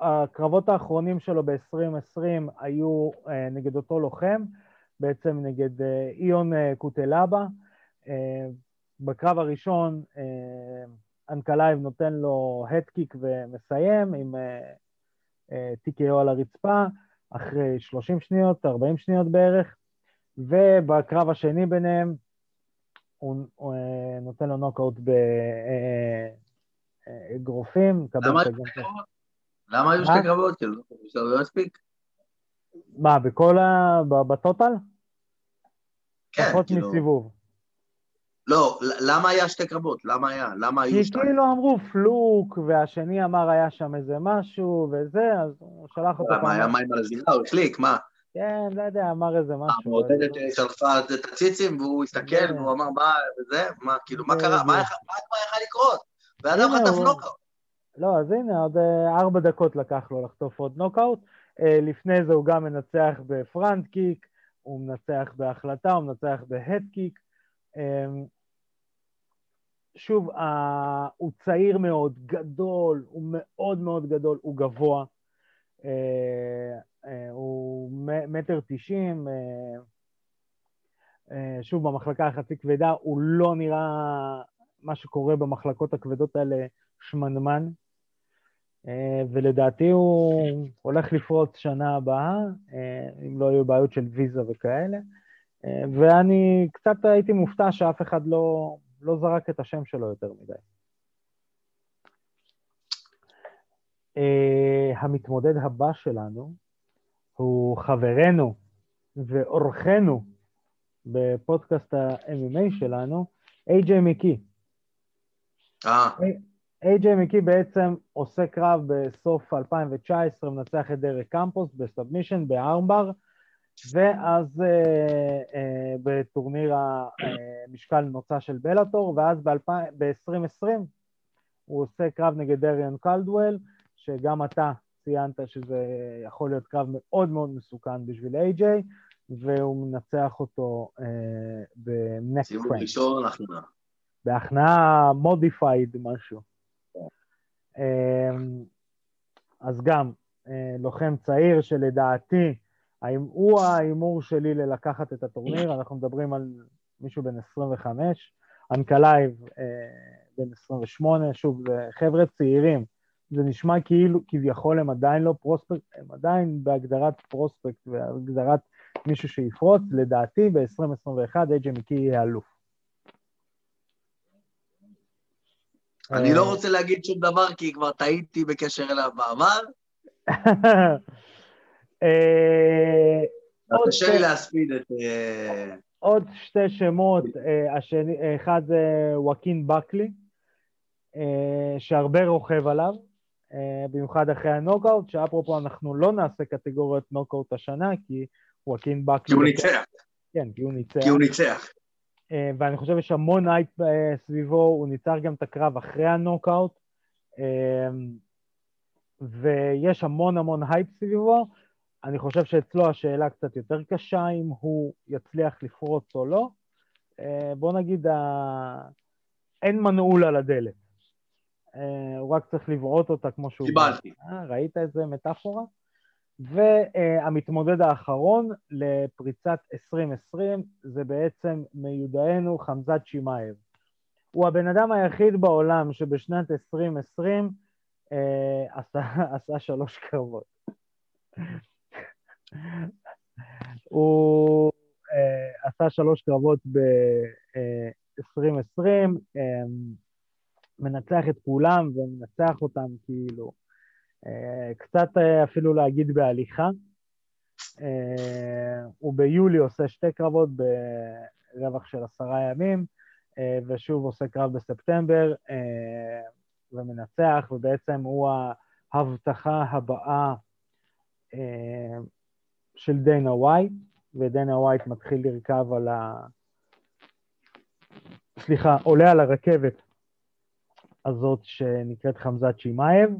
הקרבות האחרונים שלו ב-2020 היו נגד אותו לוחם, בעצם נגד איון קוטלאבה. בקרב הראשון אנקלייב נותן לו הדקיק ומסיים עם TKO על הרצפה, אחרי 30 שניות, 40 שניות בערך, ובקרב השני ביניהם הוא נותן לו נוקאוט בגרופים. למה היו שתי קרבות? כאילו, אפשר לא להספיק? מה, בכל ה... בטוטל? כן, כאילו. פחות מסיבוב. לא, למה היה שתי קרבות? למה היו שתי? כי כאילו אמרו פלוק, והשני אמר היה שם איזה משהו, וזה, אז הוא שלח אותו... למה, היה מים על זירה, הוא החליק, מה? כן, לא יודע, אמר איזה משהו. המעודדת שלפה את הציצים, והוא הסתכל, והוא אמר, מה, וזה, מה, כאילו, מה קרה? מה יכל לקרות? ואדם חטף נוקאוט. לא, אז הנה, עוד 4 דקות לקח לו לחטוף עוד נוקאוט. לפני זה הוא גם מנצח בפרנט קיק, הוא מנצח בהחלטה, הוא מנצח בהד קיק. שוב, הוא צעיר מאוד, גדול, הוא מאוד מאוד גדול, הוא גבוה. הוא 1.90 מטר, שוב במחלקה החצי כבדה, הוא לא נראה מה שקורה במחלקות הכבדות האלה שמנמן, ולדעתי הוא הולך לפרוץ שנה הבאה, אם לא יהיו בעיות של ויזה וכאלה, ואני קצת הייתי מופתע שאף אחד לא זרק את השם שלו יותר מדי. המתמודד הבא שלנו הוא חברנו ואורחנו בפודקאסט ה-MMA שלנו, AJ מקי. AJ מקי בעצם עושה קרב בסוף 2019, מנצח את דרק קמפוס בסאבמישן, בארמבר, ואז בטורניר המשקל נוצה של בלאטור, ואז ב-2020 הוא עושה קרב נגד דריאן קלדוול, שגם אתה ציינת שזה יכול להיות קרב מאוד מאוד מסוכן בשביל AJ, והוא מנצח אותו בנקסט פרנק. סיום ראשון, הכנעה. בהכנעה מודיפייד משהו. אז גם לוחם צעיר שלדעתי, הוא האימור שלי ללקחת את הטורניר, אנחנו מדברים על מישהו בן 25, אנקלייב בן 28, שוב, חבר'ה צעירים, זה נשמע כאילו, כביכול הם עדיין לא פרוספקט, הם עדיין בהגדרת פרוספקט, בהגדרת מישהו שיפרוץ, לדעתי ב-2021, AJ מקי יהיה אלוף. אני לא רוצה להגיד שום דבר, כי כבר טעיתי בקשר אליו בעבר. קשה לי להספיד את... עוד שתי שמות, אחד זה וואקין בקלי, שהרבה רוכב עליו, במיוחד אחרי הנוקאוט, שאפרופו אנחנו לא נעשה קטגוריית נוקאוט השנה, כי וואקין בקלי... כי הוא ניצח. כן, כי הוא ניצח. כי הוא ניצח. ואני חושב יש המון אייפ סביבו, הוא ניצח גם את הקרב אחרי הנוקאוט, ויש המון המון הייפ סביבו, אני חושב שאצלו השאלה קצת יותר קשה, אם הוא יצליח לפרוץ או לא. בוא נגיד, אין מנעול על הדלת. הוא רק צריך לברות אותה כמו שהוא... קיבלתי. ראית איזה מטאפורה? והמתמודד האחרון לפריצת 2020, זה בעצם מיודענו חמזת שימאייב. הוא הבן אדם היחיד בעולם שבשנת 2020 עשה 3 קרבות. הוא עשה 3 קרבות ב-2020, מנצח את כולם ומנצח אותם כאילו, קצת אפילו להגיד בהליכה, הוא ביולי עושה 2 קרבות ברווח של 10 ימים, ושוב עושה קרב בספטמבר, ומנצח, ובעצם הוא ההבטחה הבאה, של דנה ווייט, ודנה ווייט מתחיל לרכב על עולה על הרכבת הזאת שנקראת חמזת שימאייב,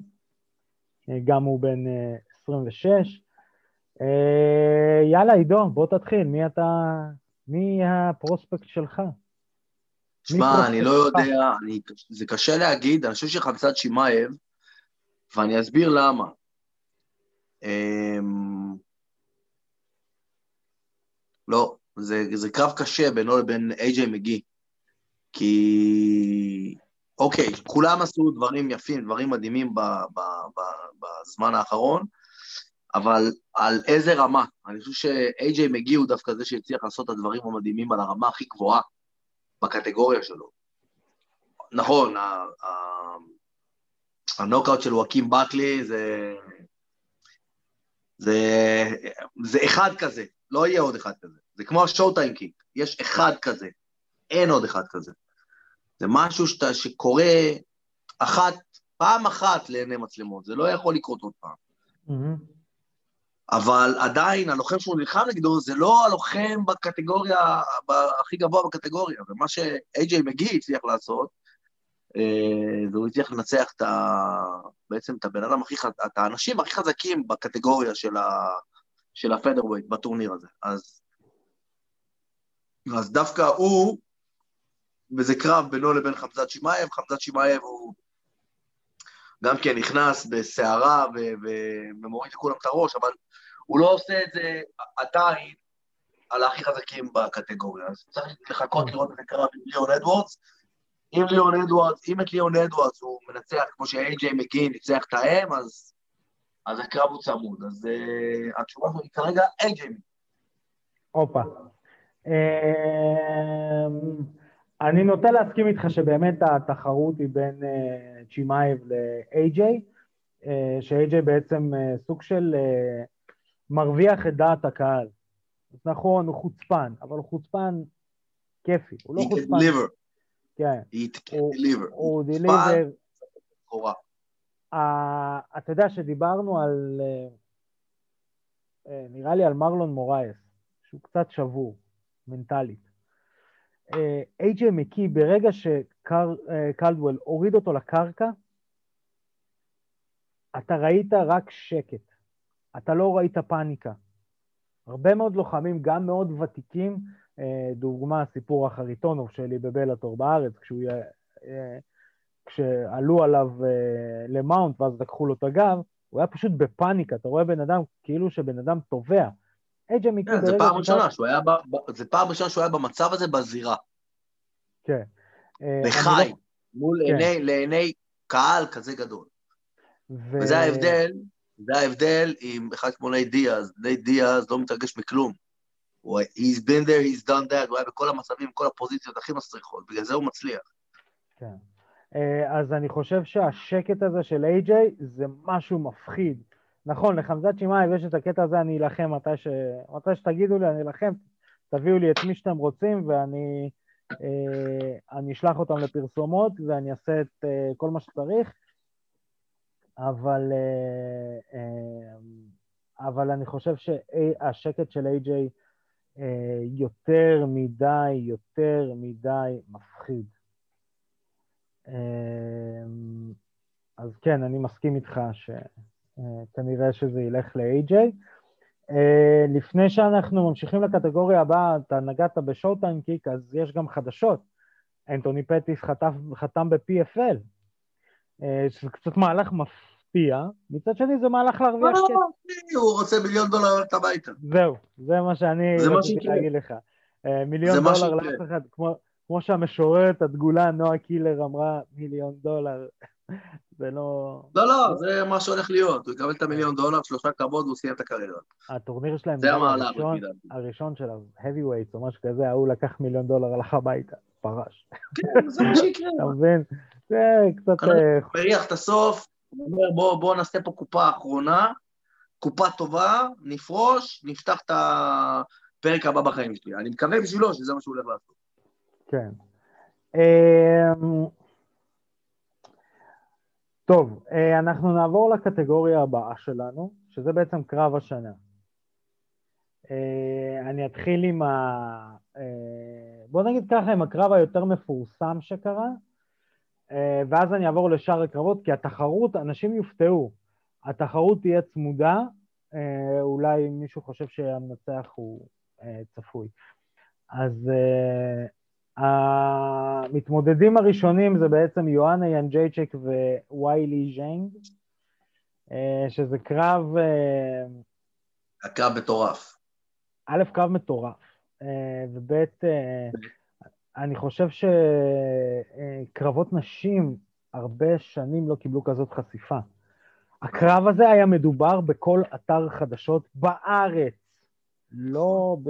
גם הוא בן 26. יאללה עידו, בוא תתחיל, מי הפרוספקט שלך? תשמע, אני לא יודע, זה קשה להגיד, אני חושב שחמזת שימאייב, ואני אסביר למה. לא, זה קרב קשה בינו לבין AJ מקי, כי אוקיי, כולם עשו דברים יפים, דברים מדהימים בזמן האחרון, אבל על איזה רמה? אני חושב ש-AJ מקי הוא דווקא זה שהצליח לעשות את הדברים המדהימים על הרמה הכי גבוהה בקטגוריה שלו. נכון, הנוקאוט של וואקים בקלי זה אחד כזה, לא יהיה עוד אחד כזה. זה כמו השואו-טיים קיק, יש אחד כזה, אין עוד אחד כזה. זה משהו שקורה פעם אחת לעיני מצלמות, זה לא יכול לקרות עוד פעם. אבל עדיין, הלוחם שהוא נלחם נגדו, זה לא הלוחם בקטגוריה, הכי גבוה בקטגוריה, ומה ש-AJ מקי הצליח לעשות, והוא הצליח לנצח בעצם את הבן אדם, את האנשים הכי חזקים בקטגוריה של הפדרווייט בטורניר הזה. אז דווקא הוא, וזה קרב בינו לבין חמזת שימאייב, חמזת שימאייב הוא גם כן נכנס בסערה ומוריד לכולם את הראש, אבל הוא לא עושה את זה עדיין על הכי חזקים בקטגוריה, אז צריך לחכות לראות את הקרב עם ליאון אדוורדס, אם את ליאון אדוארדס הוא מנצח, כמו שאיי-ג'יי מגי ניצח את האם, אז הקרב הוא צמוד. אז התשובה היא כרגע איי-ג'יי מגי. אופה. אני נוטה להסכים איתך שבאמת התחרות היא בין צ'ימאייב לאיי-ג'יי, שאיי-ג'יי בעצם סוג של מרוויח את דעת הקהל. נכון, הוא חוצפן, אבל הוא חוצפן כיפי. הוא לא חוצפן. הוא דליבר. אתה יודע שדיברנו על, נראה לי על מרלון מורייס, שהוא קצת שבור, מנטלית. AJ מקי, ברגע שקלדוול הוריד אותו לקרקע, אתה ראית רק שקט, אתה לא ראית פאניקה. הרבה מאוד לוחמים, גם מאוד ותיקים, דוגמה סיפור החריטונוב שלי בבלאטור בארץ, כשעלו עליו למאונט ואז לקחו לו את הגב, הוא היה פשוט בפאניקה, אתה רואה בן אדם, כאילו שבן אדם תובע. זה פעם ראשונה שהוא היה במצב הזה בזירה. כן. בחי, מול לעיני קהל כזה גדול. וזה ההבדל, זה ההבדל עם אחד כמו ניי דיאז, ניי דיאז לא מתרגש מכלום. He's been there, he's done that, הוא היה בכל המצבים, כל הפוזיציות הכי מסריחות, בגלל זה הוא מצליח. כן. אז אני חושב שהשקט הזה של איי-ג'יי זה משהו מפחיד. נכון, לחמזת שימאי ויש את הקטע הזה, אני אלחם, מתי שתגידו לי, אני אלחם, תביאו לי את מי שאתם רוצים, ואני אשלח אותם לפרסומות, ואני אעשה את כל מה שצריך, אבל אני חושב שהשקט של איי-ג'יי יותר מדי מפחיד. אז כן, אני מסכים איתך שכנראה שזה ילך לאי-ג'יי. לפני שאנחנו ממשיכים לקטגוריה הבאה, אתה נגעת בשואו-טיים קיק, אז יש גם חדשות. אנטוני פטיס חתם ב-PFL, שזה קצת מהלך מפתיע, מצד שני זה מהלך להרוויח כסף. לא, הוא רוצה $1,000,000 את הביתה. זהו, זה מה שאני רוצה להגיד לך. $1,000,000 לך אחד, כמו שהמשוררת הדגולה נועה קילר אמרה, $1,000,000. זה לא... לא, זה מה שהולך להיות. הוא יקבל את $1,000,000, 3 קרבות, והוא סיים את הקריירה. הטורניר שלהם, זה הראשון של ה-heavyweight, או משהו כזה, הוא לקח $1,000,000 הלך הביתה, פרש. כן, זה מה שיקרה. אתה מבין? זה קצת... מריח את הסוף, בואו נעשה פה קופה אחרונה, קופה טובה, נפרוש, נפתח את הפרק הבא בחיים שלי. אני מקווה בשבילו שזה מה שהוא הולך לעשות. כן. טוב, אנחנו נעבור לקטגוריה הבאה שלנו, שזה בעצם קרב השנה. אני אתחיל עם בוא נגיד ככה, עם הקרב היותר מפורסם שקרה, ואז אני אעבור לשאר הקרבות, כי התחרות, אנשים יופתעו, התחרות תהיה צמודה, אולי מישהו חושב שהמנצח הוא צפוי. אז המתמודדים הראשונים זה בעצם יואנה ינג'ייצ'ק וויילי ז'נג, שזה קרב... הקרב מטורף. א', קרב מטורף, וב' אני חושב שקרבות נשים הרבה שנים לא קיבלו כזאת חשיפה. הקרב הזה היה מדובר בכל אתר חדשות בארץ, לא ב...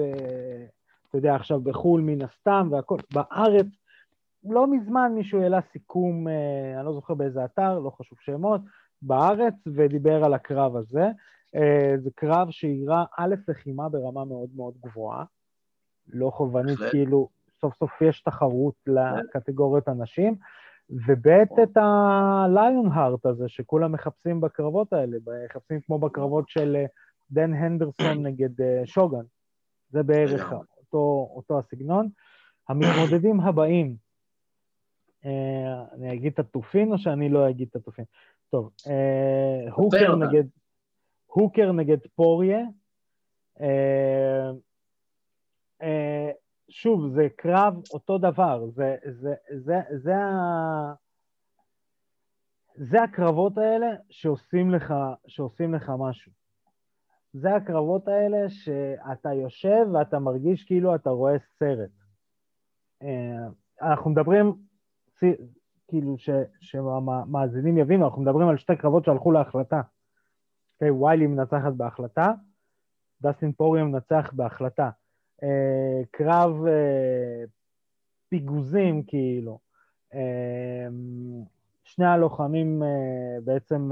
אתה יודע, עכשיו בחול מן הסתם והכל, בארץ, לא מזמן מישהו העלה סיכום, אני לא זוכר באיזה אתר, לא חשוב שמות, בארץ, ודיבר על הקרב הזה. זה קרב שהירה א' לחימה ברמה מאוד מאוד גבוהה, לא חובנית, כאילו, סוף סוף יש תחרות לקטגוריות הנשים, ובית את הליון-הארט הזה, שכולם מחפשים בקרבות האלה, מחפשים כמו בקרבות של דן הנדרסון נגד שוגן, זה בערך אותו הסגנון. המתמודדים הבאים, אני אגיד את התופין או שאני לא אגיד את התופין? טוב, הוקר נגד פוריה, שוב, זה קרב אותו דבר, זה הקרבות האלה שעושים לך משהו. זה הקרבות האלה שאתה יושב ואתה מרגיש כאילו אתה רואה סרט. אנחנו מדברים כאילו שהמאזינים יבינו, אנחנו מדברים על שתי קרבות שהלכו להחלטה. ויילי מנצחת בהחלטה, דסטין פוריה מנצח בהחלטה. קרב פיגוזים כאילו, שני הלוחמים בעצם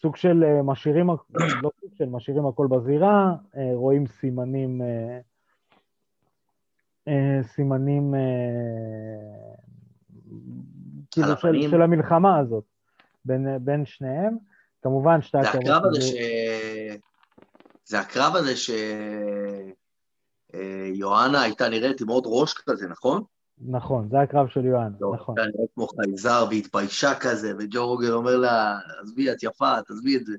סוג של משאירים, לא סוג של משאירים הכל בזירה, רואים סימנים, סימנים כאילו של המלחמה הזאת, בין שניהם, כמובן שתי הקרבות. זה הקרב הזה שיואנה הייתה נראית עם עוד ראש כזה, נכון? נכון, זה הקרב של יואנה, נכון. הייתה נראית כמו חייזר והתביישה כזה, וג'ו רוגן אומר לה, עזבי את יפה, תעזבי את זה.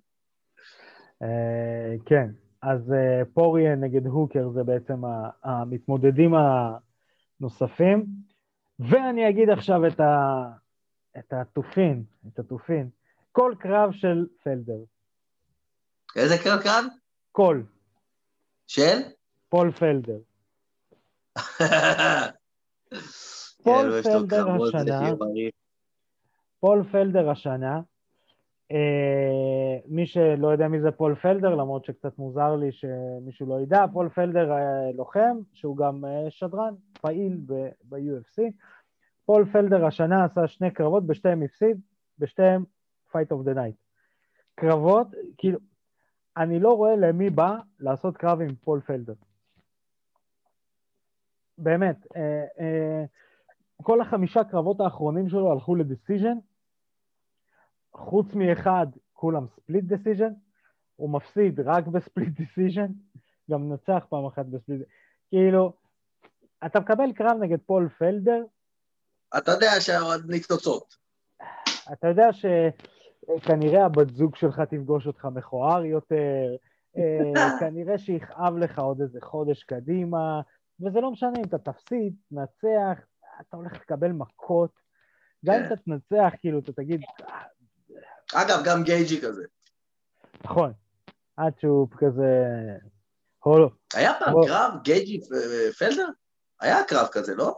כן, אז פוריה נגד הוקר זה בעצם המתמודדים הנוספים, ואני אגיד עכשיו את התופין, כל קרב של פלדר. איזה קרב קרב? כל. של? פול פלדר. פול פלדר השנה. פול פלדר השנה. מי שלא יודע מי זה פול פלדר, למרות שקצת מוזר לי שמישהו לא ידע, פול פלדר לוחם, שהוא גם שדרן, פעיל ב-UFC. פול פלדר השנה עשה שני קרבות, בשתיהם הפסיד, בשתיהם Fight of the Night. קרבות, כאילו, אני לא רואה למי בא לעשות קרב עם פול פלדר. באמת, כל החמישה קרבות האחרונים שלו הלכו לדיסיז'ן, חוץ מאחד, כולם ספליט דיסיז'ן, הוא מפסיד רק בספליט דיסיז'ן, גם נצח פעם אחת בספליט, כאילו, אתה מקבל קרב נגד פול פלדר, אתה יודע שהניצוצות. אתה יודע שכנראה הבת זוג שלך תפגוש אותך מכוער יותר, כנראה שיכאב לך עוד איזה חודש קדימה, וזה לא משנה אם אתה תפסיד, תנצח, אתה הולך לקבל מכות, גם אם אתה תנצח, כאילו, אתה תגיד... אגב, גם גייג'י כזה. נכון, עד שהוא כזה... היה פעם קרב גייג'י פלדר? היה קרב כזה, לא?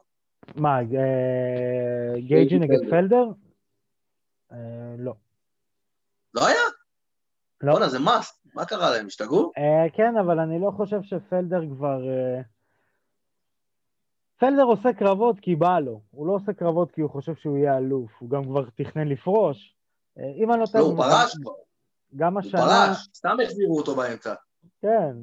מה, גייג'י נגד פלדר? לא. לא היה? לא. בונה, זה מאסט. מה קרה להם? השתגעו? כן, אבל אני לא חושב שפלדר כבר... פלדר עושה קרבות כי בא לו. הוא לא עושה קרבות כי הוא חושב שהוא יהיה אלוף. הוא גם כבר תכנן לפרוש. אם אני לא... לא, הוא פרש כבר. גם השנה... הוא פרש. סתם החזירו אותו באמצע. כן.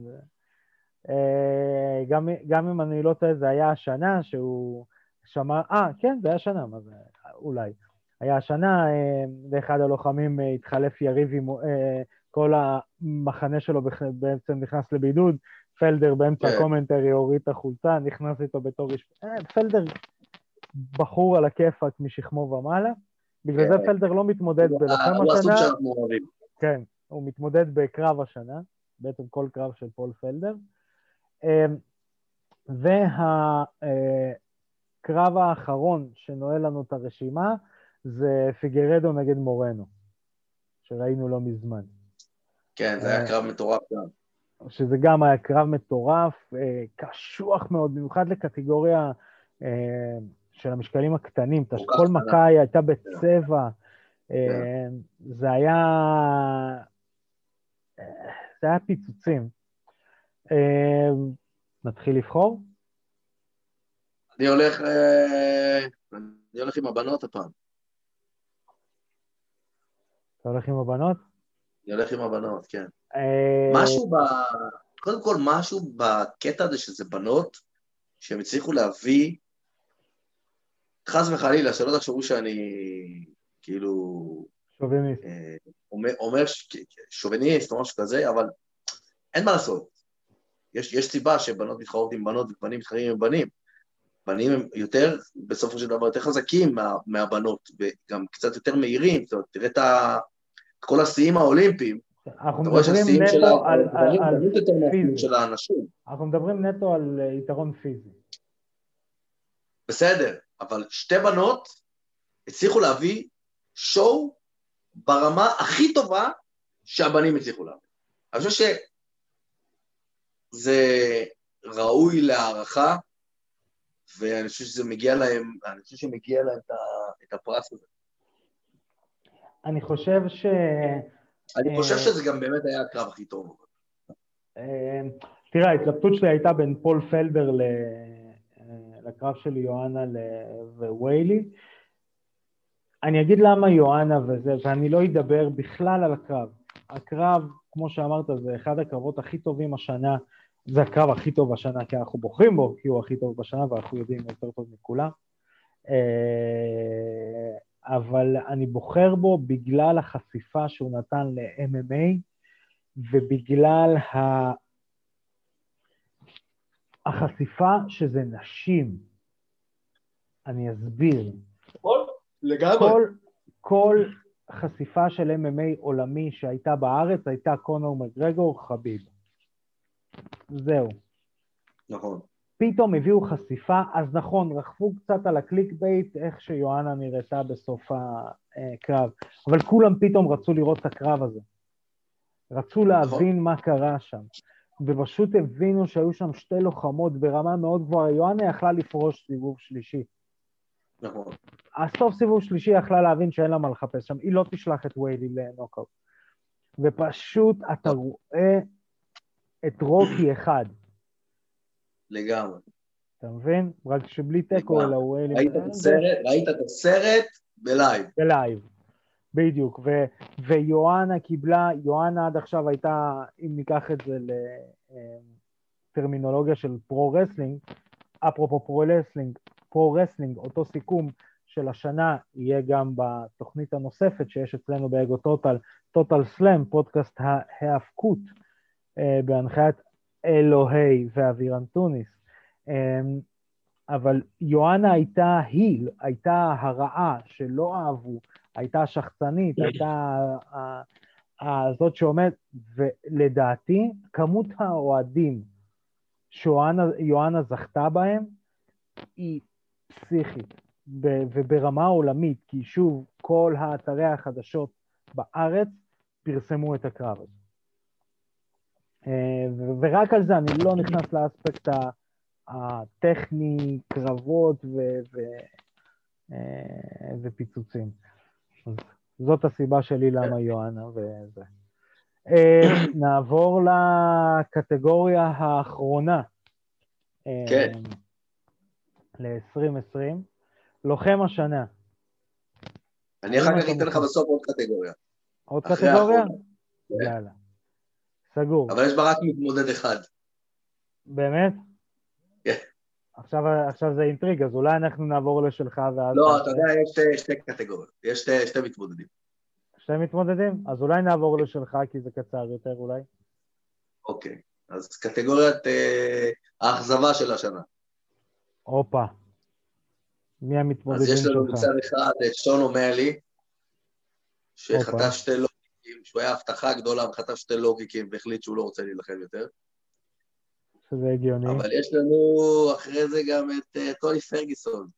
גם אם אני לא טועה, זה היה השנה שהוא שמע... כן, זה היה שנה, מה זה? אולי. היה השנה, באחד הלוחמים התחלף יריב עם כל המחנה שלו בעצם נכנס לבידוד, פלדר באמצע הקומנטרי הוריד את החולצה, נכנס איתו בתור איש... פלדר בחור על הכיפק משכמו ומעלה, בגלל זה פלדר לא מתמודד בלוחם השנה, כן, הוא מתמודד בקרב השנה, בעצם כל קרב של פול פלדר, והקרב האחרון שנועל לנו את הרשימה, זה פיגרדו נגד מורנו, שראינו לא מזמן. כן, זה היה קרב מטורף גם. שזה גם היה קרב מטורף, קשוח מאוד, במיוחד לקטגוריה של המשקלים הקטנים, כל מכה הייתה בצבע, זה היה... זה היה פיצוצים. נתחיל לבחור? אני הולך עם הבנות הפעם. אתה הולך עם הבנות? אני הולך עם הבנות, כן. קודם כל, משהו בקטע הזה שזה בנות, שהם הצליחו להביא, חס וחלילה, שלא תחשבו שאני, כאילו... שוביניסט. אומר שוביניסט או משהו כזה, אבל אין מה לעשות. יש סיבה שבנות מתחרות עם בנות, ובנים מתחרים עם בנים. בנים הם יותר, בסופו של דבר, יותר חזקים מהבנות, וגם קצת יותר מהירים, זאת אומרת, תראה את כל השיאים האולימפיים, אתה רואה שהשיאים של האנשים. אנחנו מדברים נטו על יתרון פיזי. בסדר, אבל שתי בנות הצליחו להביא שואו ברמה הכי טובה שהבנים הצליחו להביא. אני חושב שזה ראוי להערכה, ואני חושב שזה מגיע להם, אני חושב שמגיע להם את את הפרס הזה. אני חושב ש... אני חושב שזה גם באמת היה הקרב הכי טוב. תראה, ההתלבטות שלי הייתה בין פול פלבר לקרב של יואנה וויילי. אני אגיד למה יואנה וזה, ואני לא אדבר בכלל על הקרב. הקרב, כמו שאמרת, זה אחד הקרבות הכי טובים השנה, זה הקרב הכי טוב השנה, כי אנחנו בוחרים בו, כי הוא הכי טוב בשנה, ואנחנו יודעים יותר טוב מכולם. אבל אני בוחר בו בגלל החשיפה שהוא נתן ל-MMA, ובגלל החשיפה שזה נשים. אני אסביר. לגמרי. כל חשיפה של MMA עולמי שהייתה בארץ, הייתה קונור מגרגור חביב. זהו. נכון. פתאום הביאו חשיפה, אז נכון, רחפו קצת על הקליק בייט, איך שיואנה נראתה בסוף הקרב, אבל כולם פתאום רצו לראות את הקרב הזה. רצו להבין מה קרה שם, ופשוט הבינו שהיו שם שתי לוחמות ברמה מאוד גבוהה, יואנה יכלה לפרוש סיבוב שלישי. נכון. הסוף סיבוב שלישי יכלה להבין שאין לה מה לחפש שם, היא לא תשלח את ויילי לנוקאוט. ופשוט אתה רואה את רוקי אחד. לגמרי. אתה מבין? רק שבלי טקו אלא הוא אלי. ראית את הסרט בלייב. בלייב, בדיוק. ויואנה קיבלה, יואנה עד עכשיו הייתה, אם ניקח את זה לטרמינולוגיה של פרו-רסלינג, אפרופו פרו-רסלינג, פרו-רסלינג, אותו סיכום של השנה יהיה גם בתוכנית הנוספת שיש אצלנו באגו טוטל, טוטל סלם, פודקאסט ההאבקות, בהנחיית אלוהי ואוויר אנטוניס. אבל יואנה הייתה היל, הייתה הרעה שלא אהבו, הייתה שחצנית, הייתה הזאת שעומד, ולדעתי כמות האוהדים שיואנה זכתה בהם היא פסיכית וברמה עולמית, כי שוב כל האתרי החדשות בארץ פרסמו את הקרב הזה. ורק על זה אני לא נכנס לאספקט הטכני, קרבות ופיצוצים. זאת הסיבה שלי למה יואנה וזה. נעבור לקטגוריה האחרונה. כן. ל-2020. לוחם השנה. אני אחר כך אתן לך בסוף עוד קטגוריה. עוד קטגוריה? יאללה. סגור. אבל יש בה רק מתמודד אחד. באמת? כן. עכשיו זה אינטריג, אז אולי אנחנו נעבור לשלך ואז... לא, אתה יודע, יש שתי קטגוריות, יש שתי מתמודדים. שתי מתמודדים? אז אולי נעבור לשלך, כי זה קצר יותר אולי. אוקיי, אז קטגוריית האכזבה של השנה. אופה. מי המתמודדים שלך? אז יש לנו מצד אחד, שון אומלי, שחטף שתי לא... שהוא היה הבטחה גדולה, חטף שתי לוגיקים והחליט שהוא לא רוצה להילחם יותר. זה הגיוני. אבל יש לנו אחרי זה גם את טוני פרגוסון.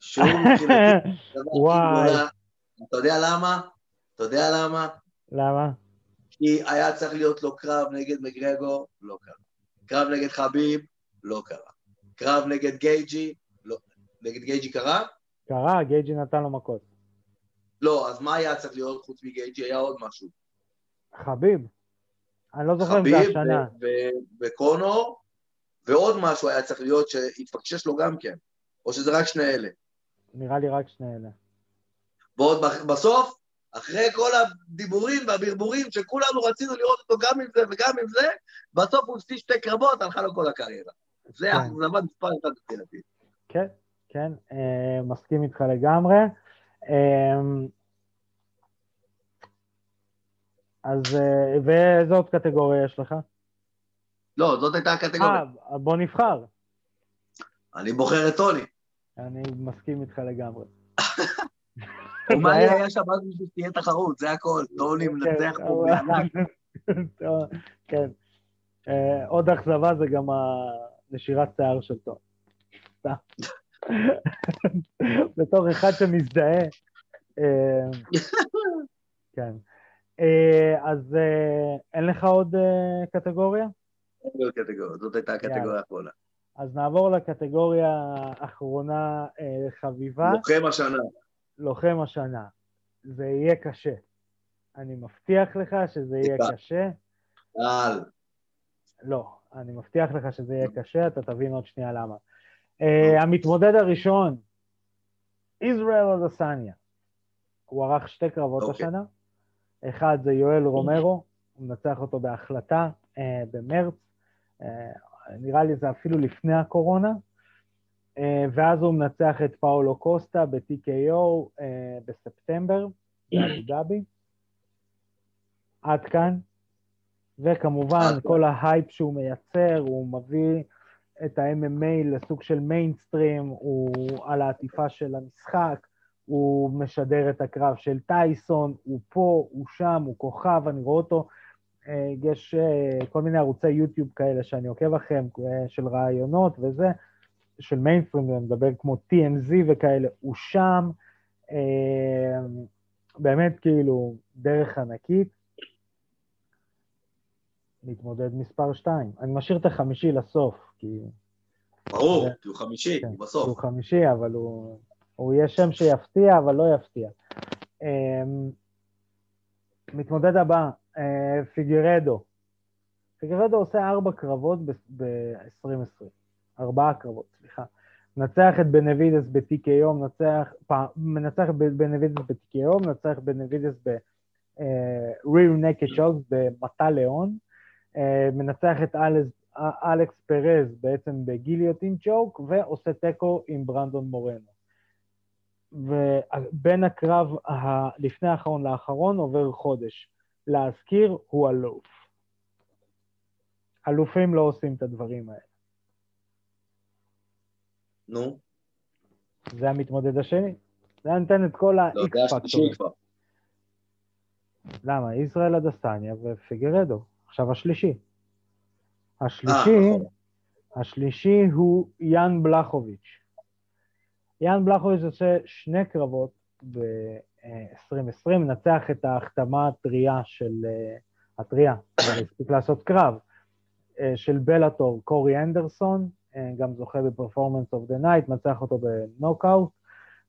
שהוא מבחינתי... וואי. אתה יודע למה? אתה יודע למה? למה? כי היה צריך להיות לו קרב נגד מגרגו, לא קרה. קרב נגד חביב, לא קרה. קרב נגד גייג'י, לא. נגד גייג'י קרה? קרה, גייג'י נתן לו מכות. לא, אז מה היה צריך להיות חוץ מגייג'י? היה עוד משהו. חביב. אני לא זוכר אם זה השנה. חביב וקונור, ועוד משהו היה צריך להיות שהתפקשש לו גם כן. או שזה רק שני אלה. נראה לי רק שני אלה. ועוד בסוף, אחרי כל הדיבורים והברבורים שכולנו רצינו לראות אותו גם עם זה וגם עם זה, בסוף הוא הפסיד שתי קרבות, הלכה לו כל הקריירה. זה זמן מספר אחד לתלתי. כן, כן, מסכים איתך לגמרי. אז וזאת קטגוריה יש לך? לא, זאת הייתה הקטגוריה. בוא נבחר. אני בוחר את טוני. אני מסכים איתך לגמרי. מה היה שם אז בשביל תהיה תחרות, זה הכל. טוני מנצח פה בענק. כן. עוד אכזבה זה גם נשירת שיער של טוני. בתור אחד שמזדהה. כן. אז אין לך עוד קטגוריה? אין עוד קטגוריה, זאת הייתה הקטגוריה האחרונה. אז נעבור לקטגוריה האחרונה חביבה. לוחם השנה. לוחם השנה. זה יהיה קשה. אני מבטיח לך שזה יהיה קשה. על. לא, אני מבטיח לך שזה יהיה קשה, אתה תבין עוד שנייה למה. המתמודד הראשון, ישראל אודסניה. הוא ערך שתי קרבות השנה. אחד זה יואל רומרו, הוא נצח אותו בהחלטה במרץ. נראה לי זה אפילו לפני הקורונה, ואז הוא מנצח את פאולו קוסטה ב-TKO בספטמבר, באבו דאבי. עד כאן, וכמובן כל ההייפ שהוא מייצר, הוא מביא את ה-MMA לסוג של מיינסטרים, הוא על העטיפה של המשחק, הוא משדר את הקרב של טייסון, הוא פה, הוא שם, הוא כוכב, אני רואה אותו, יש כל מיני ערוצי יוטיוב כאלה שאני עוקב אחריהם, של רעיונות וזה, של מיינסטרים, אני מדבר כמו TMZ וכאלה, הוא שם, באמת כאילו דרך ענקית, להתמודד מספר 2. אני משאיר את החמישי לסוף, כי... ברור, כי הוא חמישי, הוא בסוף. הוא חמישי, אבל הוא יהיה שם שיפתיע, אבל לא יפתיע. מתמודד הבא, פיגרדו. פיגרדו עושה 4 קרבות ב-2020. 4 קרבות, סליחה. מנצח את בנבידס ב-TKO, מנצח את בנבידס ב-TKO, מנצח את בנבידס ב-Rear Naked Choke במטה לאון, מנצח את אלכס פרז בעצם בגיליוטין צ'וק, ועושה טקו עם ברנדון מורנו. ובין הקרב לפני האחרון לאחרון עובר חודש. להזכיר, הוא אלוף. אלופים לא עושים את הדברים האלה. נו? זה המתמודד השני. זה נתן את כל האקס-פקטורים. למה? ישראל אדסניה ופיגרדו. עכשיו השלישי. השלישי הוא יאן בלחוביץ'. יאן בלחוביץ' עושה 2 קרבות ב-2020, נצח את ההחתמה הטריה של, הטריה, אני אספיק לעשות קרב, של בלאטור, קורי אנדרסון, גם זוכה בפרפורמנס אוף דה נייט, נצח אותו בנוקאוט,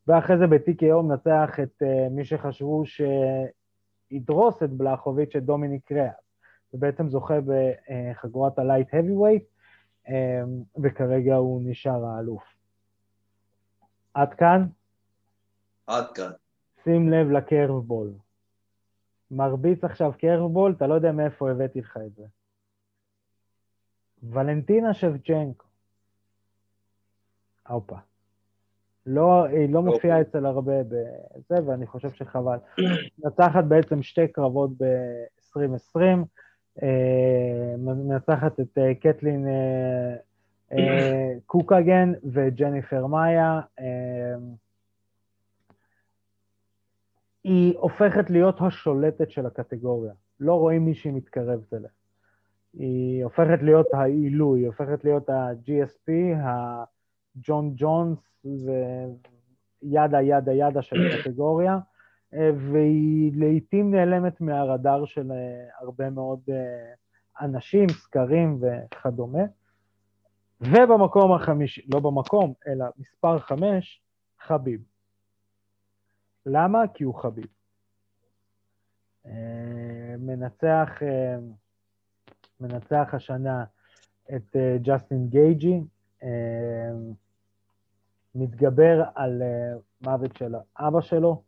ואחרי זה ב-TKO נצח את מי שחשבו שידרוס את בלחוביץ', את דומיניק ריאס. ובעצם זוכה בחגורת ה-Light Heavyweight, וכרגע הוא נשאר האלוף. עד כאן? עד כאן. שים לב לקרבבול. מרביץ עכשיו קרבבול, אתה לא יודע מאיפה הבאתי לך את זה. ולנטינה שבצ'נקו. אופה. היא לא מופיעה אצל הרבה בזה, ואני חושב שחבל. נצחת בעצם 2 קרבות ב-2020, מנצחת את קטלין קוקגן וג'ניפר מאיה. היא הופכת להיות השולטת של הקטגוריה, לא רואים מישהי מתקרבת אליה. היא הופכת להיות העילוי, היא הופכת להיות ה-GSP, הג'ון ג'ונס וידה ידה ידה של הקטגוריה, והיא לעתים נעלמת מהרדאר של הרבה מאוד אנשים, סקרים וכדומה. ובמקום החמישי, לא במקום, אלא מספר 5, חביב. למה? כי הוא חביב. מנצח השנה את ג'סטין גייג'י, מתגבר על מוות של אבא שלו,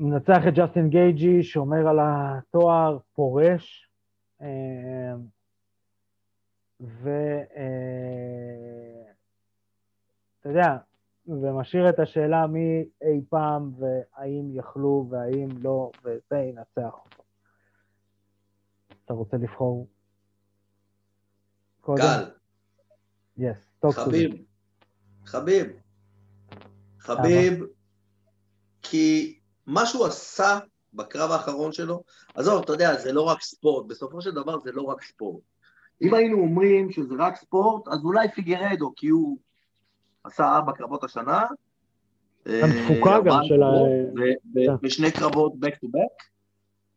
מנצח את ג'סטין גייג'י, שומר על התואר, פורש, אתה יודע, ומשאיר את השאלה מי אי פעם, והאם יכלו, והאם לא, וזה ינצח אותו. אתה רוצה לבחור? קל. Yes, חביב. חביב. חביב, כי... מה שהוא עשה בקרב האחרון שלו, אז אתה יודע, זה לא רק ספורט, בסופו של דבר זה לא רק ספורט. אם היינו אומרים שזה רק ספורט, אז אולי פיגרדו, כי הוא עשה 4 קרבות השנה, גם תפוקה גם של ה... ו2 קרבות back to back,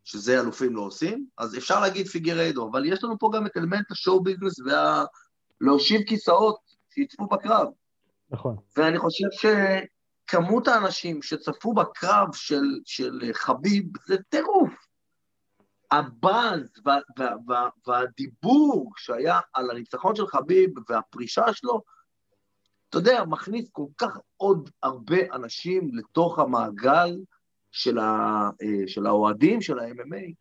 שזה אלופים לא עושים, אז אפשר להגיד פיגרדו, אבל יש לנו פה גם את אלמנט השואו ביזנס להושיב כיסאות שיצפו בקרב. נכון. ואני חושב שכמות האנשים שצפו בקרב של חביב זה טירוף. הבאז והדיבור שהיה על הניצחון של חביב והפרישה שלו, אתה יודע, מכניס כל כך עוד הרבה אנשים לתוך המעגל של האוהדים, של ה-MMA,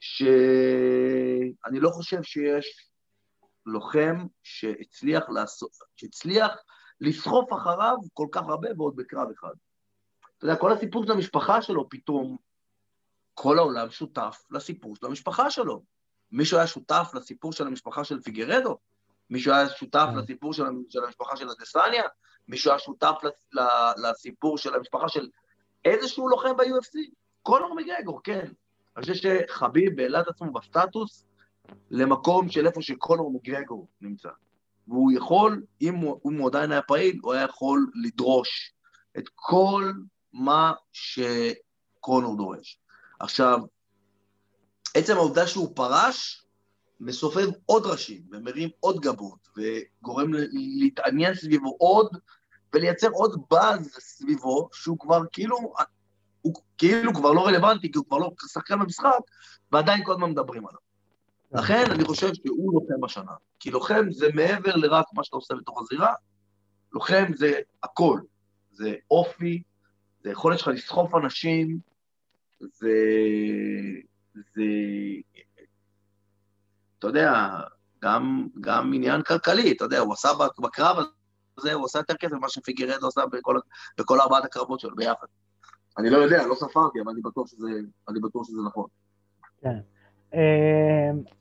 שאני לא חושב שיש לוחם שהצליח לסחוף אחריו כל כך הרבה ועוד בקרב אחד. אתה יודע, כל הסיפור של המשפחה שלו פתאום, כל העולם שותף לסיפור של המשפחה שלו. מישהו היה שותף לסיפור של המשפחה של פיגרדו, מישהו היה שותף לסיפור של המשפחה של אדסניה, מישהו היה שותף לסיפור של המשפחה של איזשהו לוחם ב-UFC. קונור מגרגור, כן. אני חושב שחביב העלה את עצמו בסטטוס למקום של איפה שקונור מגרגור נמצא. והוא יכול, אם הוא עדיין היה פעיל, הוא היה יכול לדרוש את כל מה שקונור דורש. עכשיו, עצם העובדה שהוא פרש, מסופר עוד ראשים, ומרים עוד גבות, וגורם להתעניין סביבו עוד, ולייצר עוד באז סביבו, שהוא כבר כאילו כבר לא רלוונטי, כי הוא כבר לא שחקן במשחק, ועדיין כל הזמן מדברים עליו. לכן אני חושב שהוא לוחם השנה, כי לוחם זה מעבר לרק מה שאתה עושה בתוך הזירה, לוחם זה הכל, זה אופי, זה יכולת שלך לסחוף אנשים, זה אתה יודע, גם עניין כלכלי, אתה יודע, הוא עשה בקרב הזה, הוא עשה יותר כסף ממה שפיגרדו עשה בכל ארבעת הקרבות שלו ביחד. אני לא יודע, לא ספרתי, אבל אני בטוח שזה נכון. כן.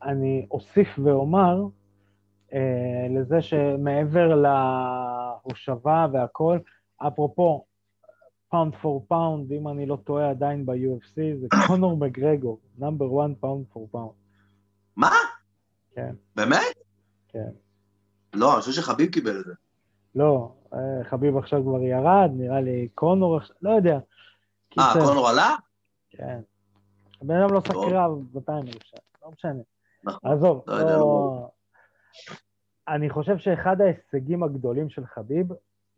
אני אוסיף ואומר לזה שמעבר להושבה והכל, אפרופו, פאונד פור פאונד, אם אני לא טועה עדיין ב-UFC, זה קונור מגרגור, נאמבר 1 פאונד פור פאונד. מה? כן. באמת? כן. לא, אני חושב שחביב קיבל את זה. לא, חביב עכשיו כבר ירד, נראה לי קונור, לא יודע. קונור עלה? כן. הבן אדם לא סקרה 200,000 שעה, לא משנה. עזוב, אני חושב שאחד ההישגים הגדולים של חביב,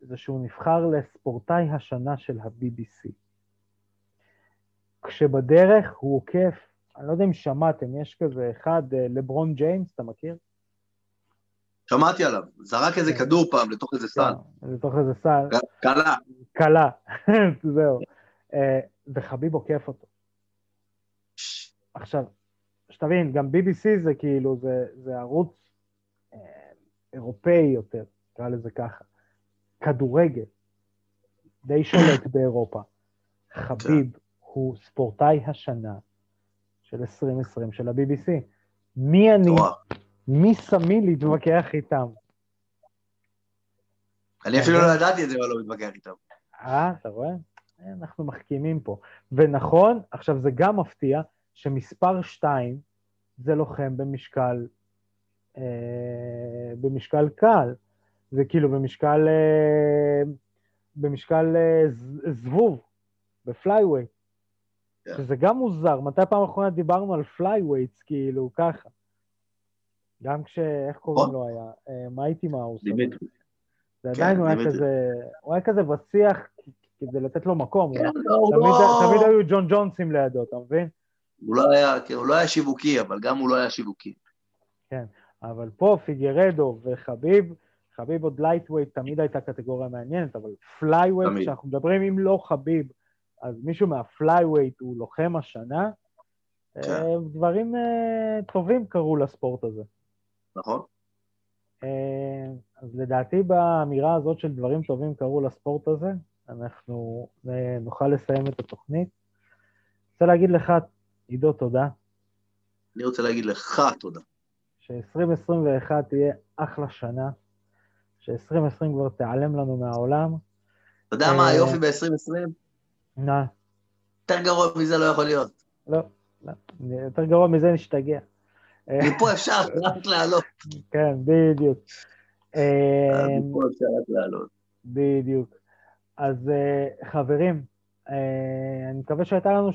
זה שהוא נבחר לספורטאי השנה של ה-BBC. כשבדרך הוא עוקף, אני לא יודע אם שמעתם, יש כזה אחד, לברון ג'יימס, אתה מכיר? שמעתי עליו, זרק איזה כדור פעם לתוך איזה סל. לתוך איזה סל. קלה. קלה, זהו. וחביב עוקף אותו. עכשיו, שתבין, גם BBC זה כאילו, זה ערוץ אירופאי יותר, קרא לזה ככה. כדורגל, די שולט באירופה. חביב הוא ספורטאי השנה של 2020 של ה-BBC. מי אני? מי שמי להתווכח איתם? אני אפילו לא ידעתי את זה, אבל לא מתווכח איתם. אתה רואה? אנחנו מחכימים פה. ונכון, עכשיו זה גם מפתיע, שמספר 2 זה לוחם במשקל קל. זה כאילו במשקל זבוב, בפלייווייט, שזה גם מוזר, מתי פעם האחרונה דיברנו על פלייווייטס, כאילו ככה, גם כשאיך קוראים לו היה, מייטי מאוס, זה עדיין הוא היה כזה בשיח, כדי לתת לו מקום, תמיד היו ג'ון ג'ונסים לידו, אתה מבין? הוא לא היה שיווקי, אבל גם הוא לא היה שיווקי. כן, אבל פה פיגרדו וחביב, חביב עוד לייטווייט תמיד הייתה קטגוריה מעניינת, אבל פלייווייט, כשאנחנו מדברים אם לא חביב, אז מישהו מהפלייווייט הוא לוחם השנה, דברים טובים קרו לספורט הזה. נכון. אז לדעתי באמירה הזאת של דברים טובים קרו לספורט הזה, אנחנו נוכל לסיים את התוכנית. רוצה להגיד לך, עידו, תודה. אני רוצה להגיד לך תודה. ש-2021 תהיה אחלה שנה, ש-2020 כבר תיעלם לנו מהעולם. אתה יודע מה היופי ב-2020? נא. יותר גרוע מזה לא יכול להיות. לא, לא. יותר גרוע מזה נשתגע. מפה אפשר רק לעלות. כן, בדיוק. מפה אפשר רק לעלות. בדיוק. אז חברים, אני מקווה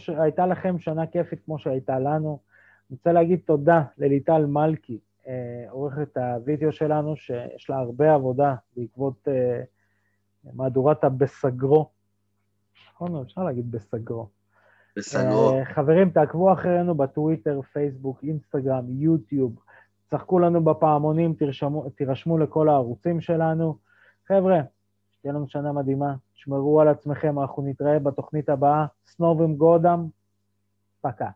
שהייתה לכם שנה כיפית כמו שהייתה לנו. אני רוצה להגיד תודה לליטל מלכי, עורכת את הווידאו שלנו, שיש לה הרבה עבודה בעקבות מהדורת הבסגרו. נכון, אפשר להגיד בסגרו. בסגרו. חברים, תעקבו אחרינו בטוויטר, פייסבוק, אינסטגרם, יוטיוב. צחקו לנו בפעמונים, תירשמו לכל הערוצים שלנו. חבר'ה, שתהיה לנו שנה מדהימה. תשמרו על עצמכם, אנחנו נתראה בתוכנית הבאה. סנובים גודם, פקה.